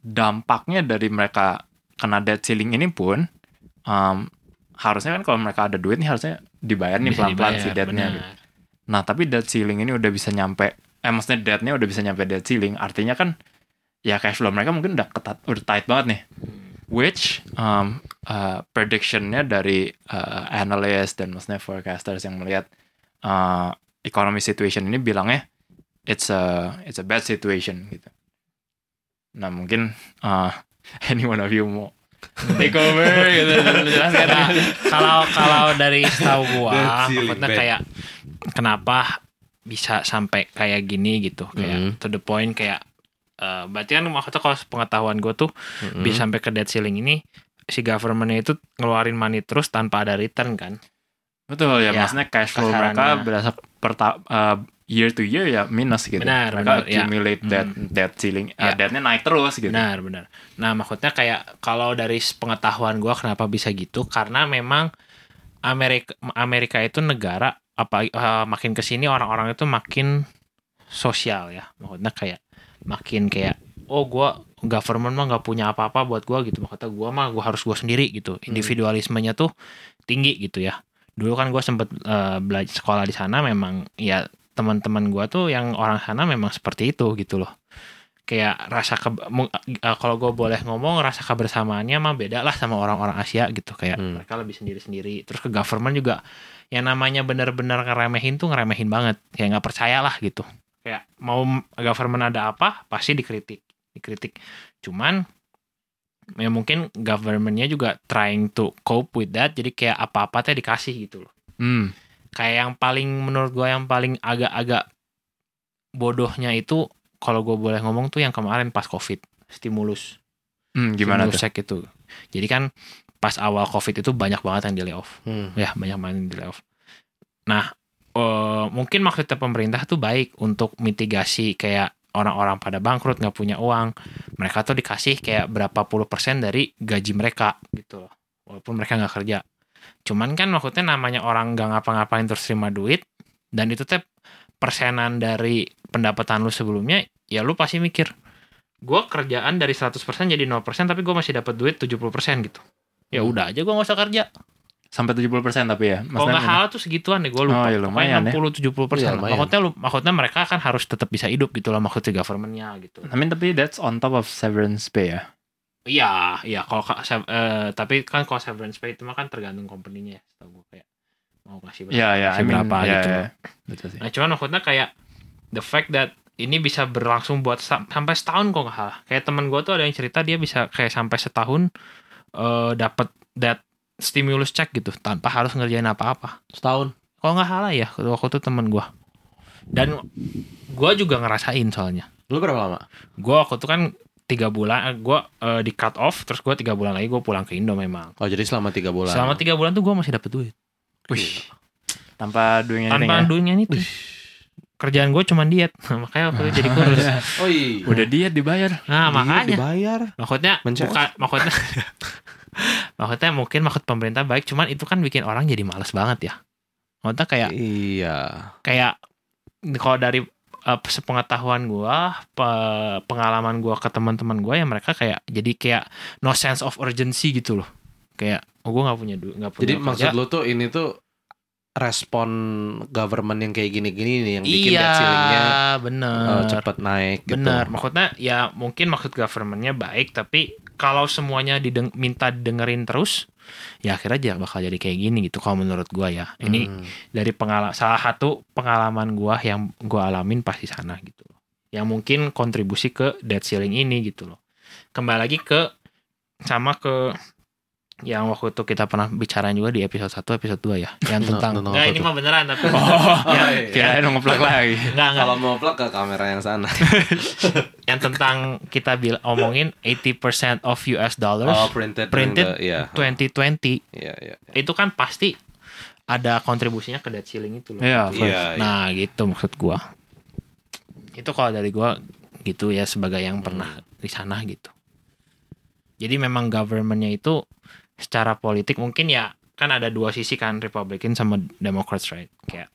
dampaknya dari mereka kena debt ceiling ini pun harusnya kan kalau mereka ada duit nih harusnya dibayar nih pelan-pelan si debt-nya. Nah, tapi debt ceiling ini udah bisa nyampe, maksudnya debt-nya udah bisa nyampe debt ceiling, artinya kan ya cash flow mereka mungkin udah tight banget nih. Which prediction-nya dari analyst dan maksudnya forecasters yang melihat economy situation ini bilangnya it's a bad situation gitu. Nah, mungkin any one of you mau take over gitu. Nah, kalau dari setahu gua maksudnya kayak kenapa bisa sampai kayak gini gitu, kayak to the point kayak berarti kan maksudnya kalau pengetahuan gua tuh bisa sampai ke debt ceiling ini si government-nya itu ngeluarin money terus tanpa ada return kan. Betul ya, maksudnya cash flow mereka berasa year to year ya minus gitu. Mereka accumulate debt ceiling, debt-nya naik terus gitu. Benar. Nah, maksudnya kayak kalau dari pengetahuan gue kenapa bisa gitu, karena memang Amerika itu negara makin kesini orang-orang itu makin sosial ya. Maksudnya kayak makin kayak gue government mah nggak punya apa-apa buat gue gitu. Maksudnya gue harus gue sendiri gitu. Individualismenya tuh tinggi gitu ya. Dulu kan gue sempet belajar sekolah di sana, memang ya teman-teman gue tuh yang orang sana memang seperti itu gitu loh. Kayak kalau gue boleh ngomong rasa kebersamaannya mah beda lah sama orang-orang Asia gitu. Kayak mereka lebih sendiri-sendiri. Terus ke government juga yang namanya benar-benar ngeremehin tuh ngeremehin banget. Kayak gak percaya lah gitu. Kayak mau government ada apa pasti dikritik. Cuman ya mungkin governmentnya juga trying to cope with that. Jadi kayak apa-apa tuh dikasih gitu loh. Kayak yang paling menurut gue yang paling agak-agak bodohnya itu kalau gue boleh ngomong tuh yang kemarin pas COVID stimulus. Gimana stimulus check itu. Jadi kan pas awal COVID itu banyak banget yang di layoff. Ya banyak banget yang di layoff. Nah mungkin maksudnya pemerintah tuh baik untuk mitigasi kayak orang-orang pada bangkrut nggak punya uang. Mereka tuh dikasih kayak berapa puluh persen dari gaji mereka gitu loh. Walaupun mereka nggak kerja. Cuman kan maksudnya namanya orang gak ngapa-ngapain terus terima duit, dan itu teh persenan dari pendapatan lu sebelumnya, ya lu pasti mikir gue kerjaan dari 100% jadi 0% tapi gue masih dapat duit 70% gitu. Ya udah aja gue gak usah kerja sampai 70% tapi ya kalau gak halal tuh segituan deh, gue lupa lumayan, 60-70% ya, maksudnya mereka kan harus tetap bisa hidup gitu lah maksudnya governmentnya gitu. I mean, tapi that's on top of severance pay ya. Iya kalau tapi kan kalau severance pay itu mah kan tergantung company-nya ya, setahu gue kayak mau kasih berapa, gitu. Nah, cuman maksudnya kayak the fact that ini bisa berlangsung buat sampai setahun kok nggak salah. Kayak teman gue tuh ada yang cerita dia bisa kayak sampai setahun dapat that stimulus check gitu tanpa harus ngerjain apa-apa. Setahun. Kalau nggak salah ya waktu itu teman gue. Dan gue juga ngerasain soalnya. Lu berapa lama? Gue waktu itu kan 3 bulan gue di cut off, terus gue 3 bulan lagi gue pulang ke Indo memang. Oh, jadi selama 3 bulan. Selama 3 bulan tuh gue masih dapet duit. Wih. Tanpa doing anything. Wih. Kerjaan gue cuma diet. Makanya waktu itu jadi kurus. Oi. Udah diet dibayar. Nah, makanya dibayar. Maksudnya mungkin maksud pemerintah baik, cuman itu kan bikin orang jadi malas banget ya. Maksudnya kayak iya. Kayak kalau dari sepengetahuan gue, pengalaman gue ke teman-teman gue yang mereka kayak jadi kayak no sense of urgency gitu loh, kayak gue nggak punya duit. Jadi maksud lo tuh ini tuh respon government yang kayak gini-gini nih yang bikin debt ceiling-nya cepet naik gitu. Bener, maksudnya ya mungkin maksud government-nya baik, tapi kalau semuanya minta dengerin terus, ya akhirnya bakal jadi kayak gini gitu kalau menurut gue ya. Ini dari salah satu pengalaman gue yang gue alamin pas di sana gitu loh. Yang mungkin kontribusi ke debt ceiling ini gitu loh. Kembali lagi ke yang waktu itu kita pernah bicarain juga di episode 1, episode 2 ya, yang tentang enggak ini mah beneran tapi kirain ngeplak lagi. Enggak. Kalau mau plak ke kamera yang sana. Yang tentang kita omongin 80% of US dollars printed 2020. Yeah. Itu kan pasti ada kontribusinya ke debt ceiling itu loh. Nah, gitu maksud gua. Itu kalau dari gua gitu ya sebagai yang pernah di sana gitu. Jadi memang government-nya itu secara politik mungkin ya kan ada dua sisi kan, Republican sama Democrats, right? Kayak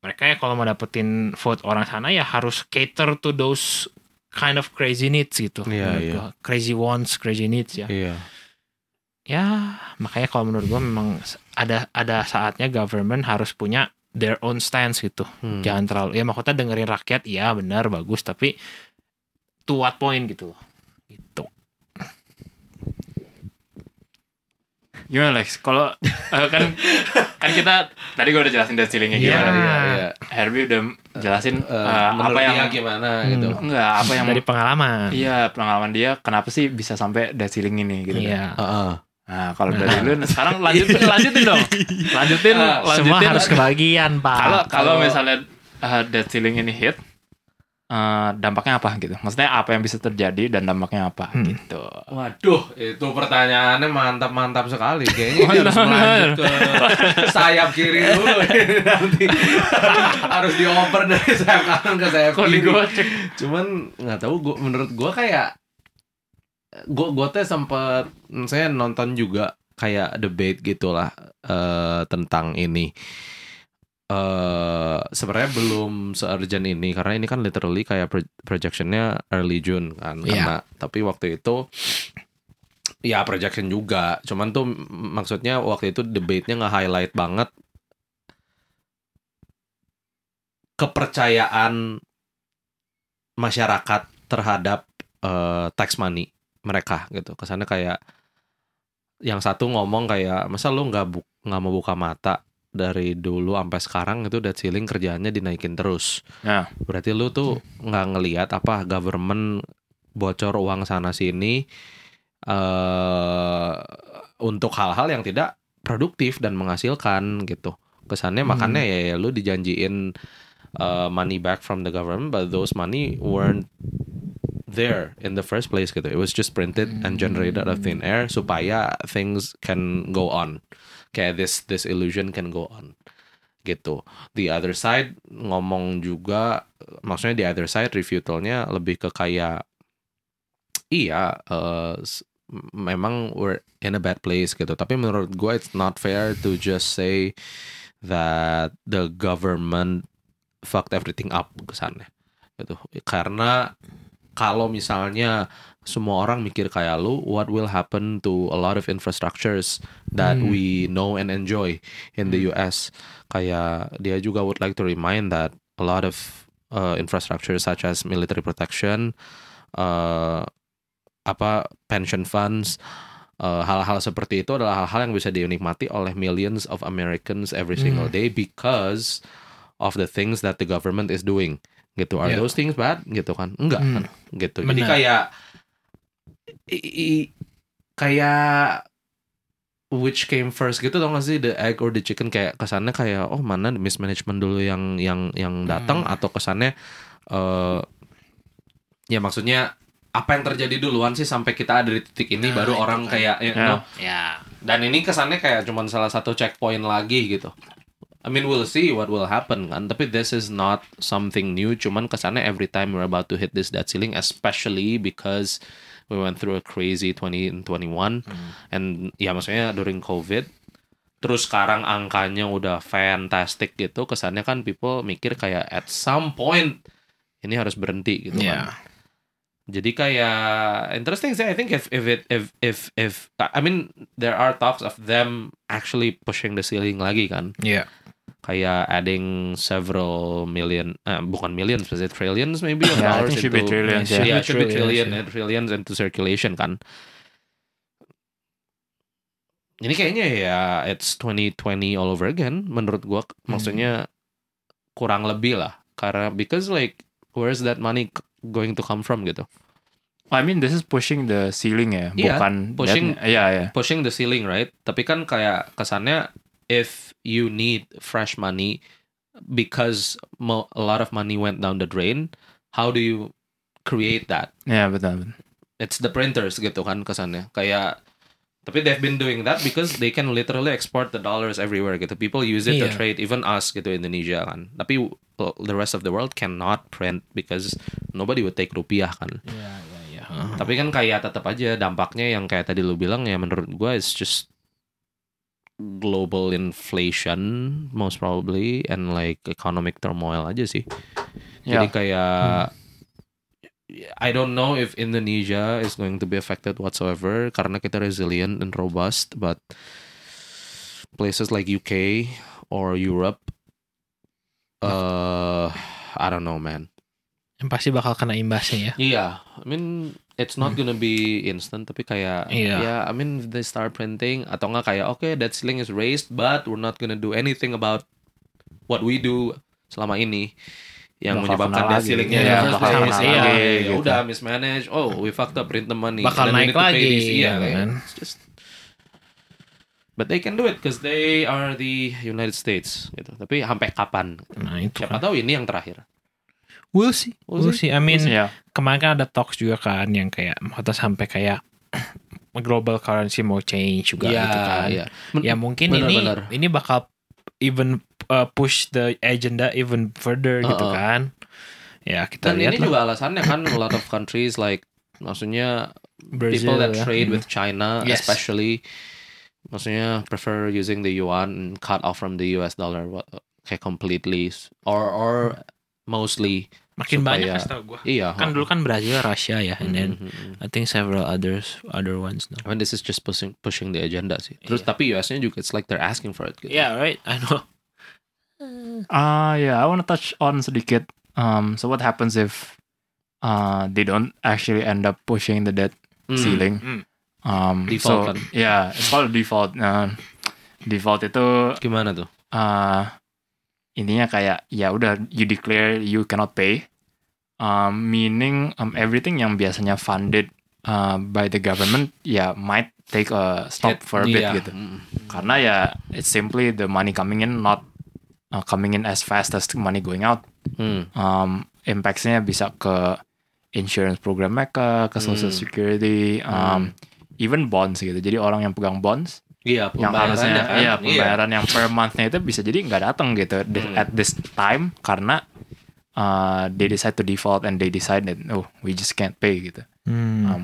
mereka ya kalau mau dapetin vote orang sana ya harus cater to those kind of crazy needs gitu. Crazy wants, crazy needs ya. Ya makanya kalau menurut gue memang ada saatnya government harus punya their own stance gitu. Jangan terlalu ya maksudnya dengerin rakyat, iya benar bagus, tapi to what point gitu loh. Gitu. Gimana Lex? Kalau kan kita tadi gue udah jelasin debt ceiling-nya gimana. Herbie udah jelasin apa yang gimana gitu. Enggak, apa yang dari pengalaman. Iya, pengalaman dia kenapa sih bisa sampai debt ceiling ini gitu. Nah, kalau dari lu sekarang lanjutin dong. Lanjutin. Semua harus kebagian, Pak. Kalau misalnya debt ceiling ini hit, dampaknya apa gitu? Maksudnya apa yang bisa terjadi dan dampaknya apa gitu? Waduh, itu pertanyaannya mantap-mantap sekali. Kayaknya harus lanjut ke sayap kiri dulu. Nanti harus dioper dari sayap kanan ke sayap kiri. Cuman nggak tahu. Menurut gue kayak gue tuh sempet saya nonton juga kayak debate gitulah tentang ini. Sebenarnya belum se-urgent ini karena ini kan literally kayak projectionnya early June kan, karena tapi waktu itu ya projection juga, cuman tuh maksudnya waktu itu debate-nya nge-highlight banget kepercayaan masyarakat terhadap tax money mereka gitu. Kesannya kayak yang satu ngomong kayak masa lu nggak mau buka mata dari dulu sampai sekarang itu debt ceiling kerjaannya dinaikin terus. Berarti lu tuh nggak ngelihat apa government bocor uang sana sini untuk hal-hal yang tidak produktif dan menghasilkan gitu. Kesannya makanya ya lu dijanjiin money back from the government, but those money weren't there in the first place gitu. It was just printed and generated out of thin air supaya things can go on. Kayak this illusion can go on gitu. The other side ngomong juga, maksudnya the other side refutalnya lebih ke kayak memang we're in a bad place gitu. Tapi menurut gue it's not fair to just say that the government fucked everything up kesannya gitu. Karena kalau misalnya semua orang mikir kayak lu, what will happen to a lot of infrastructures that we know and enjoy in the US? Kayak dia juga would like to remind that a lot of infrastructure such as military protection, pension funds, hal-hal seperti itu adalah hal-hal yang bisa dinikmati oleh millions of Americans every single day because of the things that the government is doing. Gitu, are those things bad? Gitu kan? Enggak kan? Gitu. Jadi kayak kayak which came first gitu, tau gak sih, the egg or the chicken? Kayak kesannya kayak mana mismanagement dulu yang datang, atau kesannya ya maksudnya apa yang terjadi duluan sih sampai kita ada di titik ini, baru orang kayak dan ini kesannya kayak cuma salah satu checkpoint lagi gitu. I mean, we'll see what will happen kan, tapi this is not something new. Cuman kesannya every time we're about to hit this debt ceiling, especially because we went through a crazy 20 and 21 and ya maksudnya during COVID, terus sekarang angkanya udah fantastic gitu. Kesannya kan people mikir kayak at some point ini harus berhenti gitu kan. Jadi kayak interesting sih. I think if I mean there are talks of them actually pushing the ceiling lagi kan. kayak adding several million, bukan millions, but trillions maybe of dollars into, trillions into circulation kan. Ini kayaknya ya it's 2020 all over again menurut gua, maksudnya kurang lebih lah, karena because like where's that money going to come from gitu. I mean this is pushing the ceiling ya, bukan pushing the ceiling right, tapi kan kayak kesannya if you need fresh money because a lot of money went down the drain, how do you create that? Yeah, betul. It's the printers gitu kan kesannya. Kayak tapi they've been doing that because they can literally export the dollars everywhere gitu. People use it to trade, even us gitu, Indonesia kan. Tapi the rest of the world cannot print because nobody would take rupiah kan. Tapi kan kayak tetap aja dampaknya yang kayak tadi lu bilang ya, menurut gua it's just global inflation most probably and like economic turmoil aja sih. Jadi kayak I don't know if Indonesia is going to be affected whatsoever karena kita resilient and robust, but places like UK or Europe I don't know man. Yang pasti bakal kena imbasnya ya. Yeah, I mean it's not gonna be instant, tapi kayak I mean if they start printing atau enggak kayak okay that ceiling is raised but we're not gonna do anything about what we do selama ini yang bakal menyebabkan that ceilingnya bakal udah mismanage, we fucked up, print the money bakal naik lagi kan. But they can do it because they are the United States gitu. Tapi sampai kapan gitu. Nah, itu siapa tahu ini yang terakhir. We'll see. I mean, kemarin kan ada talks juga kan yang kayak mata sampai kayak global currency mau change juga gitu kan. Yeah. Ya mungkin ini bakal even push the agenda even further gitu kan. Ya kita lihat. Dan ini juga alasannya kan a lot of countries like maksudnya Brazil, people that trade with China especially maksudnya prefer using the yuan and cut off from the US dollar kayak completely or mostly makin banyak setahu gua. Iya, kan dulu kan Brazil, Rusia ya, and then I think several other ones. No? I mean this is just pushing the agenda sih. Terus tapi US-nya juga it's like they're asking for it. Gitu. Yeah, right. I know. I want to touch on sedikit so what happens if they don't actually end up pushing the debt ceiling? Default kan. Yeah, it's called default. Default itu gimana tuh? Intinya kayak ya udah you declare you cannot pay, meaning everything yang biasanya funded by the government ya might take a stop for a bit gitu, karena ya it's simply the money coming in not coming in as fast as money going out. Impactsnya bisa ke insurance program mereka, ke social security, even bonds gitu. Jadi orang yang pegang bonds yang harusnya pembayaran yang per month-nya itu bisa jadi nggak datang gitu at this time karena they decide to default and they decide that we just can't pay gitu,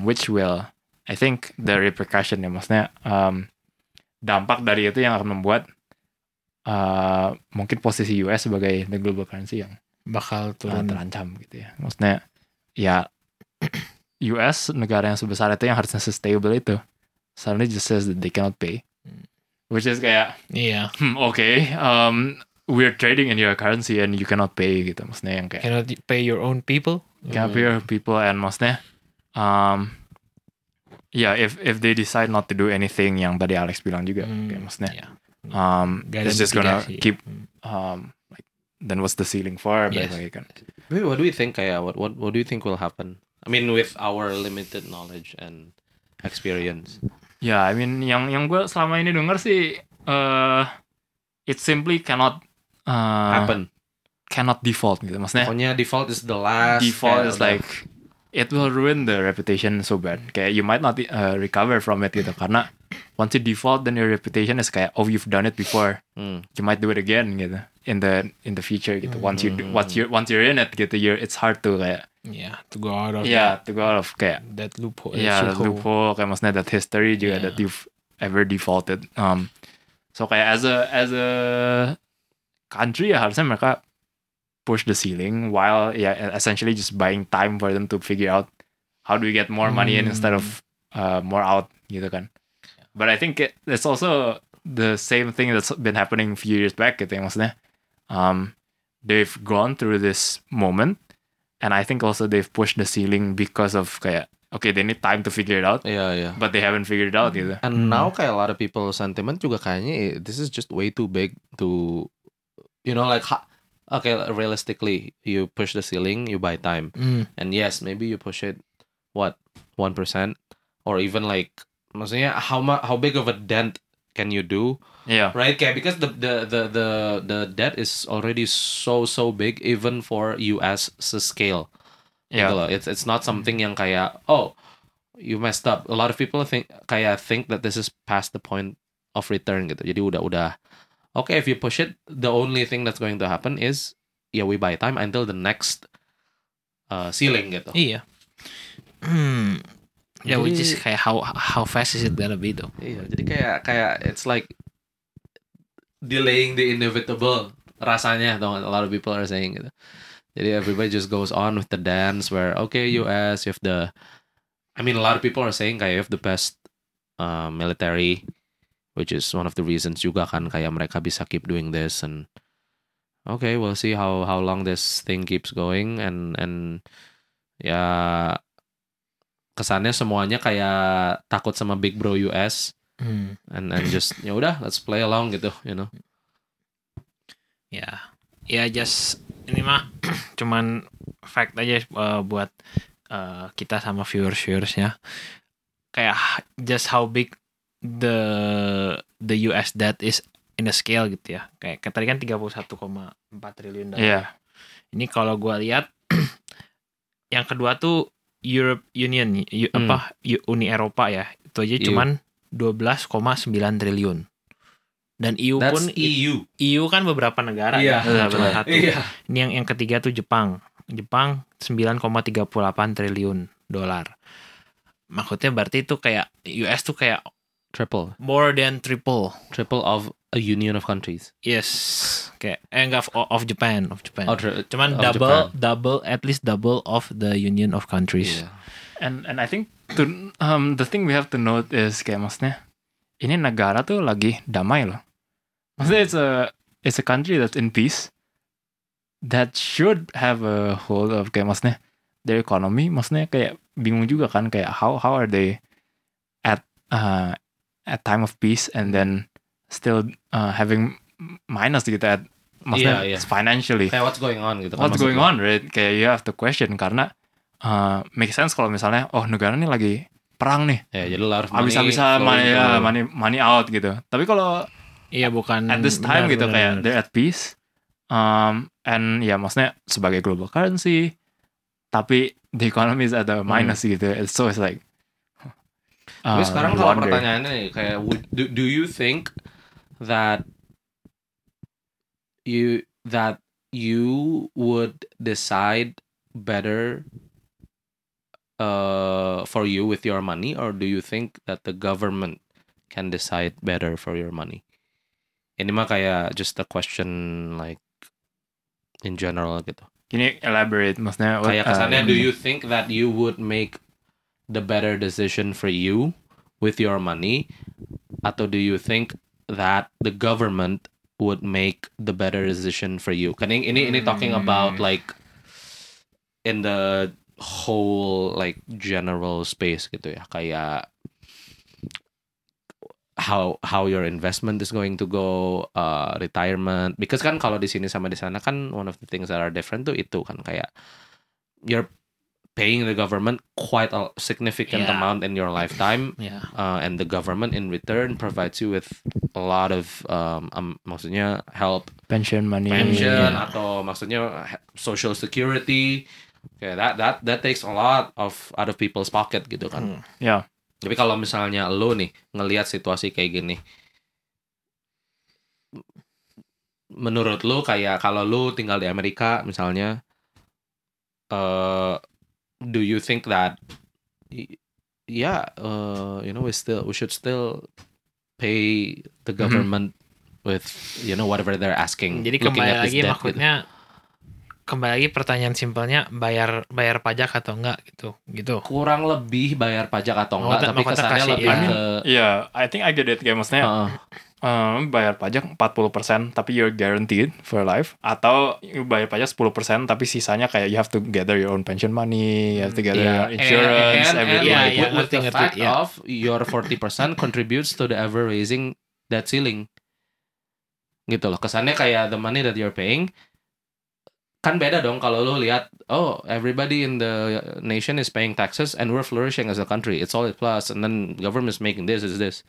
which will I think the repercussion ya, maksudnya dampak dari itu yang akan membuat mungkin posisi US sebagai the global currency yang bakal turun, terancam gitu ya, maksudnya ya US negara yang sebesar itu yang harusnya stable itu suddenly just says that they cannot pay, which is kayak okay, we're trading in your currency and you cannot pay gitu, maksudnya yang kayak cannot pay your own people, cannot pay your people, and maksudnya if they decide not to do anything yang tadi Alex bilang juga, kayak maksudnya it's just gonna keep like then what's the ceiling for? Wait, what do you think kayak what do you think will happen? I mean with our limited knowledge and experience. Yeah, I mean yang gue selama ini dengar sih it simply cannot happen. Cannot default gitu maksudnya. Pokoknya default is the last. Default is like it will ruin the reputation so bad. Kayak you might not recover from it gitu karena once you default then your reputation is kayak you've done it before. You might do it again gitu in the future gitu. Once you're in it gitu it's hard to kayak to go out of kayak that loophole. Yeah, that loophole kayak maksudnya that history juga that you've ever defaulted. So kayak as a country ya harusnya mereka push the ceiling while essentially just buying time for them to figure out how do we get more money in instead of more out gitu kan. But I think it's also the same thing that's been happening a few years back gitu ya, maksudnya They've gone through this moment, and I think also they've pushed the ceiling because of kayak, okay, they need time to figure it out. Yeah. But they haven't figured it out either. And now kayak a lot of people sentiment juga kayaknya this is just way too big to, you know, like okay, realistically, you push the ceiling, you buy time. And yes, maybe you push it, 1% or even like, maksudnya how big of a dent can you do? Yeah. Right? Kayak because the debt is already so big even for US scale. Yeah. Gitu loh. It's not something yang kayak, oh, you messed up. A lot of people think that this is past the point of return gitu. Jadi udah okay, if you push it, the only thing that's going to happen is, yeah, we buy time until the next ceiling gitu. Iya. Yeah, which is kayak how fast is it gonna be though? Iya, jadi kayak it's like delaying the inevitable rasanya. Though a lot of people are saying gitu. Jadi everybody just goes on with the dance where okay, US, you have the, I mean a lot of people are saying kayak you have the best military, which is one of the reasons juga kan kayak mereka bisa keep doing this, and okay, we'll see how long this thing keeps going, and ya kesannya semuanya kayak takut sama Big Bro US, and just ya udah let's play along gitu, you know. Yeah, just ini mah cuman fact aja buat kita sama viewers-viewersnya kayak just how big the US debt is in a scale gitu ya. Kayak tadi kan 31.4 triliun dolar. Yeah. Ini kalau gue lihat yang kedua tuh Europe Union, Uni Eropa ya. Itu aja cuman 12,9 triliun. Dan EU that's pun EU kan beberapa negara ya. Satu. Yeah. Ini yang ketiga tuh Jepang. Jepang 9,38 triliun dolar. Maksudnya berarti itu kayak US tuh kayak triple. More than triple. Triple of a union of countries. Yes. Kayak enggak of Japan. Cuman double at least double of the union of countries. Yeah. And I think the thing we have to note is kayak maksudnya ini negara tuh lagi damai loh. Maksudnya it's a country that's in peace that should have a hold of kayak maksudnya their economy. Maksudnya kayak bingung juga kan kayak how are they at time of peace and then still having minus gitu at maksudnya it's financially. Kayak what's going on gitu. What's going on, right? Kayak you have to question karena make sense kalau misalnya negara ini lagi perang nih. Ya, jadi harus habis-habisan money out gitu. Tapi kalau bukan at this time benar, gitu benar, kayak benar. They're at peace. And maksudnya sebagai global currency tapi the economy is at a minus gitu. So it's like tapi sekarang kalau pertanyaannya kayak do you think that you would decide better for you with your money, or do you think that the government can decide better for your money? Ini mah kayak just a question like in general gitu. Can you elaborate maksudnya? Kayak kesannya do you think that you would make the better decision for you with your money, atau do you think that the government would make the better decision for you? Kan ini talking about like in the whole like general space gitu ya, kayak how your investment is going to go, retirement. Because kan kalau di sini sama di sana kan one of the things that are different tuh itu kan kayak your paying the government quite a significant amount in your lifetime, and the government in return provides you with a lot of maksudnya help, pension money, atau maksudnya social security. Okay, that takes a lot of out of people's pocket gitu kan. Yeah. Tapi kalau misalnya lo nih ngelihat situasi kayak gini, menurut lo kayak kalau lo tinggal di Amerika misalnya, do you think that you know we should still pay the government with you know whatever they're asking? Jadi kembali lagi pertanyaan simpelnya bayar pajak atau enggak gitu. Kurang lebih bayar pajak atau enggak, tapi kesannya lebih I think I get it kayak maksudnya bayar pajak 40% tapi you're guaranteed for life, atau bayar pajak 10% tapi sisanya kayak you have to gather your own pension money, you have to gather your insurance every year. With the fact of your 40% contributes to the ever raising that ceiling. Gitu loh, kesannya kayak the money that you're paying kan beda dong kalau lu lihat, oh everybody in the nation is paying taxes and we're flourishing as a country, it's all a plus, and then government is making this is this.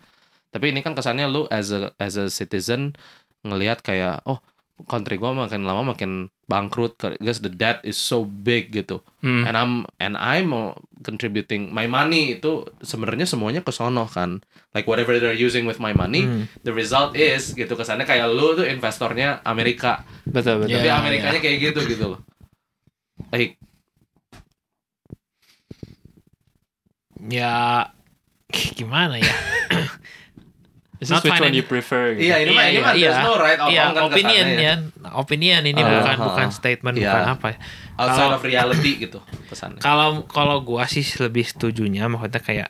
Tapi ini kan kesannya lu as a citizen ngelihat kayak, oh country gua makin lama makin bangkrut because the debt is so big gitu. And I'm contributing my money itu sebenarnya semuanya ke sono kan. Like whatever they're using with my money, the result is gitu, kesannya kayak lu tuh investornya Amerika. Betul betul. Tapi Amerikanya kayak gitu gitu loh. Like ya gimana ya? Is this which one you prefer? Iya, ini mah there's no right or wrong kan, opinion ya. Opinion ini bukan statement, bukan apa. Outside of reality gitu kesannya. Kalau gua sih lebih setujunya maksudnya kayak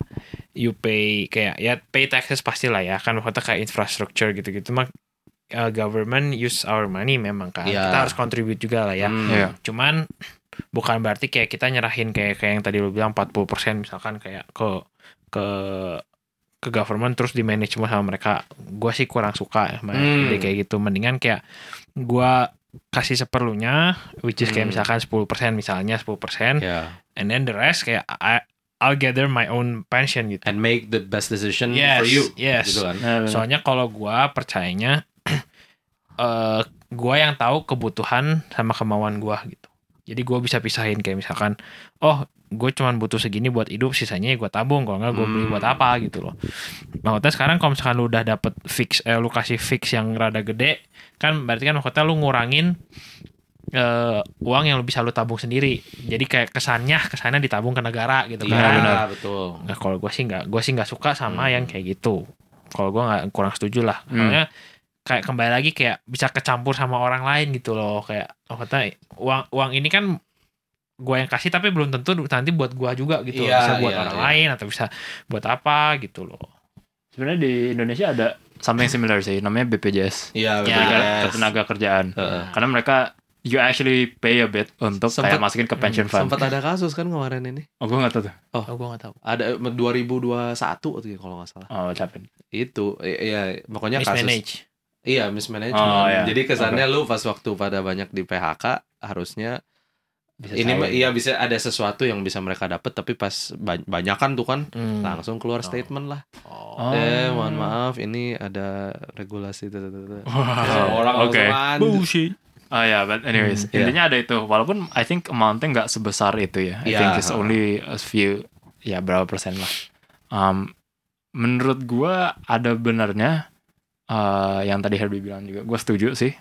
you pay, kayak ya pay taxes pastilah ya kan, maksudnya kayak infrastructure gitu-gitu mah government use our money memang kan. Yeah. Kita harus contribute juga lah ya. Cuman bukan berarti kayak kita nyerahin kayak yang tadi lu bilang 40% misalkan kayak ke government terus di manage sama mereka. Gue sih kurang suka jadi kayak gitu. Mendingan kayak gue kasih seperlunya, which is kayak misalkan 10%, and then the rest kayak I'll gather my own pension gitu, and make the best decision for you. Gitu kan. Soalnya kalau gue percayanya gue yang tahu kebutuhan sama kemauan gue gitu. Jadi gue bisa pisahin kayak misalkan, oh gue cuman butuh segini buat hidup, sisanya gue tabung, kalau nggak gue beli buat apa gitu loh. Maksudnya sekarang kalau misalkan lu udah dapet fix, lu kasih fix yang rada gede, kan berarti kan maksudnya lu ngurangin uang yang lu bisa lu tabung sendiri. Jadi kayak kesannya ditabung ke negara gitu kan. Iya betul. Nah kalau gue sih nggak suka sama yang kayak gitu. Kalau gue nggak, kurang setuju lah. Karena kayak kembali lagi kayak bisa kecampur sama orang lain gitu loh, kayak maksudnya uang ini kan gue yang kasih tapi belum tentu nanti buat gue juga gitu, bisa buat orang lain atau bisa buat apa gitu loh. Sebenarnya di Indonesia ada something similar sih, namanya BPJS, ketenaga kerjaan, karena mereka you actually pay a bit untuk kayak masukin ke pension fund. Sempat ada kasus kan kemarin ini. Oh gue nggak tahu tuh. Oh gue nggak tahu. Ada 2021 kalau nggak salah. Oh capek. Itu ya pokoknya kasus. Iya, mismanagement. Jadi kesannya lu pas waktu pada banyak di PHK harusnya bisa bisa ada sesuatu yang bisa mereka dapat, tapi pas banyak kan tuh kan langsung keluar statement lah. Mohon maaf, ini ada regulasi orang bullshit. But anyways, intinya ada itu. Walaupun I think amountnya nggak sebesar itu ya. I think it's only a few, berapa persen lah. Menurut gua ada benarnya. Yang tadi Herbie bilang juga, gue setuju sih,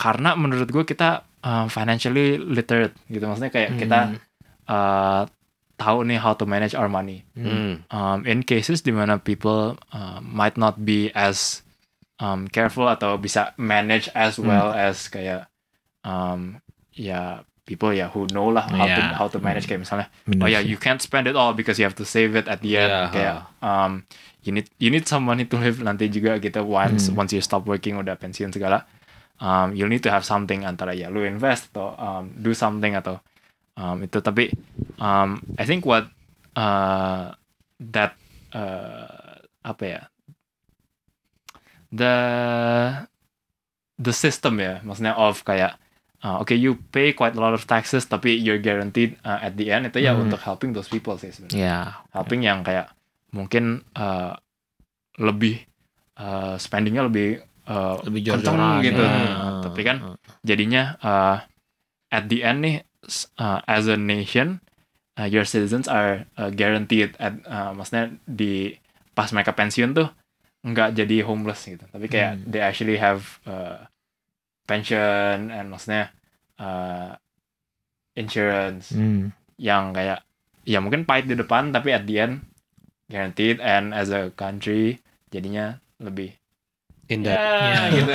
karena menurut gue kita financially literate gitu, maksudnya kayak kita tahu nih how to manage our money. In cases dimana people might not be as careful atau bisa manage as well as kayak people who know lah how to manage, kayak misalnya you can't spend it all because you have to save it at the end, kayak You need someone to live nanti juga gitu, once you stop working udah pensiun segala, you need to have something, antara lu invest atau do something atau itu. Tapi I think what that the system maksudnya of kayak you pay quite a lot of taxes tapi you're guaranteed at the end itu untuk helping those people sih sebenarnya, helping yang kayak mungkin lebih spendingnya lebih kenceng gitu, tapi kan jadinya at the end nih as a nation your citizens are guaranteed at maksudnya di pas mereka pensiun tuh nggak jadi homeless gitu, tapi kayak they actually have pension and maksudnya insurance yang kayak ya mungkin pahit di depan tapi at the end guaranteed, and as a country jadinya lebih indah gitu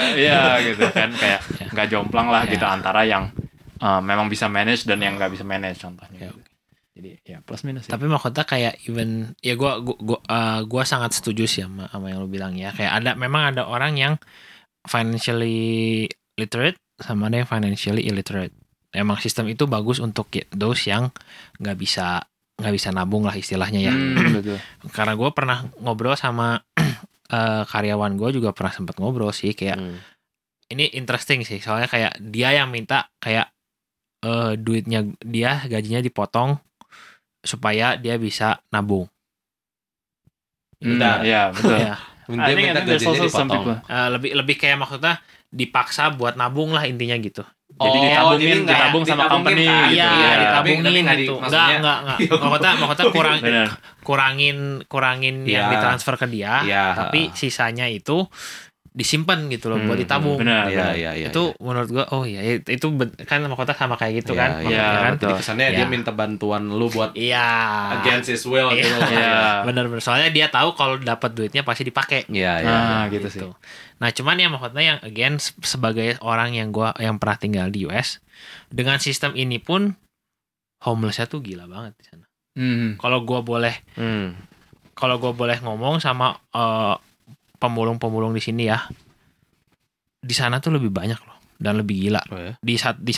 gitu kan, kayak nggak jomplang lah gitu antara yang memang bisa manage dan yang nggak bisa manage contohnya. Jadi ya plus minus sih. Tapi maksudnya kayak even ya gua sangat setuju sih sama yang lu bilang ya. Kayak ada memang ada orang yang financially literate sama ada yang financially illiterate. Emang sistem itu bagus untuk those yang nggak bisa nabung lah istilahnya ya. Betul. Karena gue pernah ngobrol sama karyawan gue juga pernah sempat ngobrol sih kayak ini interesting sih soalnya kayak dia yang minta kayak duitnya dia gajinya dipotong supaya dia bisa nabung. Nah, ya betul. Ya. Dia minta gajinya dipotong. Lebih kayak maksudnya dipaksa buat nabung lah intinya gitu. Jadi ditabung sama company gitu. Iya, ditabungin gitu. Enggak. Maksudnya kurangin yang ditransfer ke dia, tapi sisanya itu disimpan gitu loh buat ditabung. Benar. Iya. Itu menurut gua itu kan maksudnya sama kayak gitu kan. Iya, kan kesannya dia minta bantuan lu buat against his will gitu. Iya. Benar. Soalnya dia tahu kalau dapat duitnya pasti dipakai. Iya. Nah, gitu sih. Nah cuman yang maksudnya yang again sebagai orang yang pernah tinggal di US dengan sistem ini pun homelessnya tuh gila banget di sana. Kalau gue boleh ngomong sama pemulung-pemulung di sini ya, di sana tuh lebih banyak loh dan lebih gila. Oh, ya? Di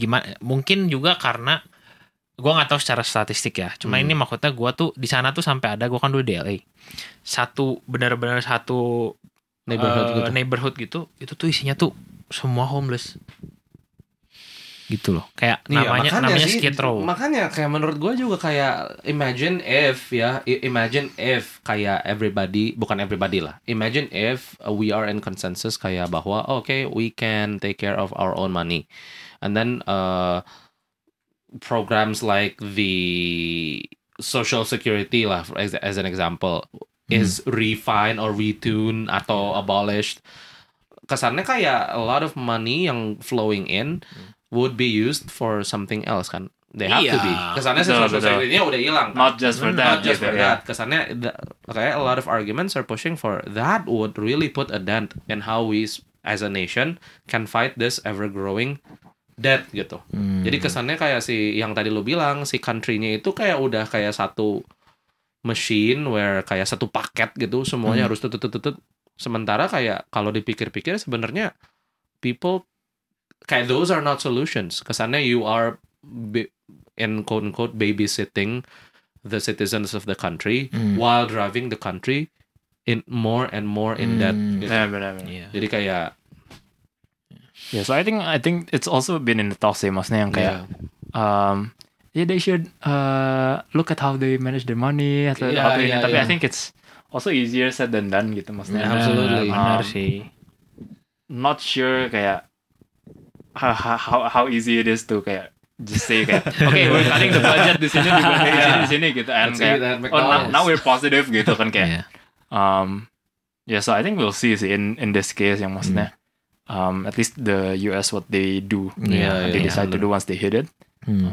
gimana? Mungkin juga karena gue nggak tahu secara statistik ya, cuma ini maksudnya gue tuh di sana tuh sampai ada, gue kan dulu di LA, benar-benar satu neighborhood gitu, itu tuh isinya tuh semua homeless gitu loh, kayak namanya Skid Row. Makanya kayak menurut gue juga kayak imagine if kayak imagine if we are in consensus kayak bahwa okay, we can take care of our own money, and then programs like the social security lah, as an example, is refined or retuned atau abolished. Kesannya kayak a lot of money yang flowing in would be used for something else kan. They have to be. Kesannya social security-nya udah hilang. Kan? Not just for that. Kesannya kayak a lot of arguments are pushing for that would really put a dent in how we as a nation can fight this ever-growing debt gitu. Jadi kesannya kayak si yang tadi lo bilang si country-nya itu kayak udah kayak satu machine where kayak satu paket gitu semuanya harus tutut. Sementara kayak kalau dipikir-pikir sebenarnya people kayak those are not solutions. Kesannya you are in quote-unquote babysitting the citizens of the country while driving the country in more and more in debt. Gitu. Yeah. Jadi kayak so I think it's also been in the talks sih, maksudnya yang kayak they should look at how they manage their money atau apa ini. Tapi I think it's also easier said than done gitu, maksudnya. Absolutely. Benar sih. Not sure kayak how easy it is to kayak just say kayak okay, we're cutting the budget di sini gitu, and kayak, now we're positive gitu kan kayak. So I think we'll see in this case yang maksudnya. At least the US what they do they decide to do once they hit it.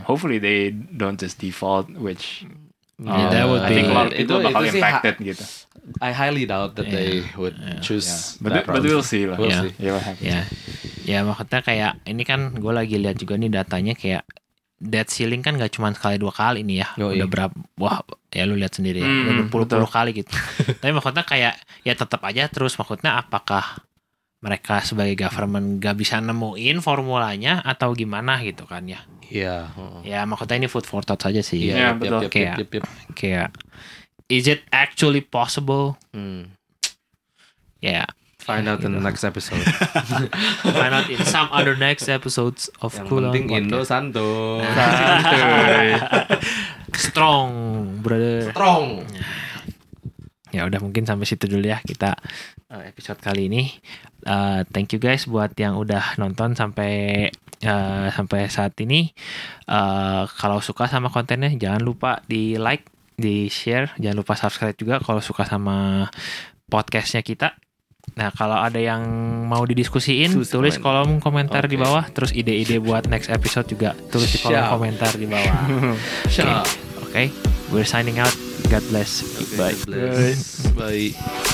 Hopefully they don't just default, which that would be it impacted gitu. I highly doubt that they would choose but we'll see lah. We'll see what happens. Maksudnya kayak ini kan gue lagi lihat juga nih datanya kayak debt ceiling kan gak cuma sekali dua kali ini ya. Udah berapa, lu lihat sendiri ya, udah berpuluh-puluh kali gitu. Tapi maksudnya kayak ya tetap aja terus, maksudnya apakah mereka sebagai government gak bisa nemuin formulanya atau gimana gitu kan ya. Iya. Ya maksudnya ini food for thought saja sih. Iya betul. Kayak is it actually possible? Yeah. Find out in the next episode. Find out in some other next episodes of Cool Down. Yang penting Indo santuy. Strong, brother. Strong. Ya udah, mungkin sampai situ dulu ya kita episode kali ini. Thank you guys buat yang udah nonton sampai saat ini. Kalau suka sama kontennya jangan lupa di like, di share, jangan lupa subscribe juga kalau suka sama podcastnya kita. Nah, kalau ada yang mau didiskusiin, tulis kolom komentar di bawah. Terus ide-ide buat next episode juga tulis di kolom komentar di bawah. Okay. We're signing out. God bless. Bye.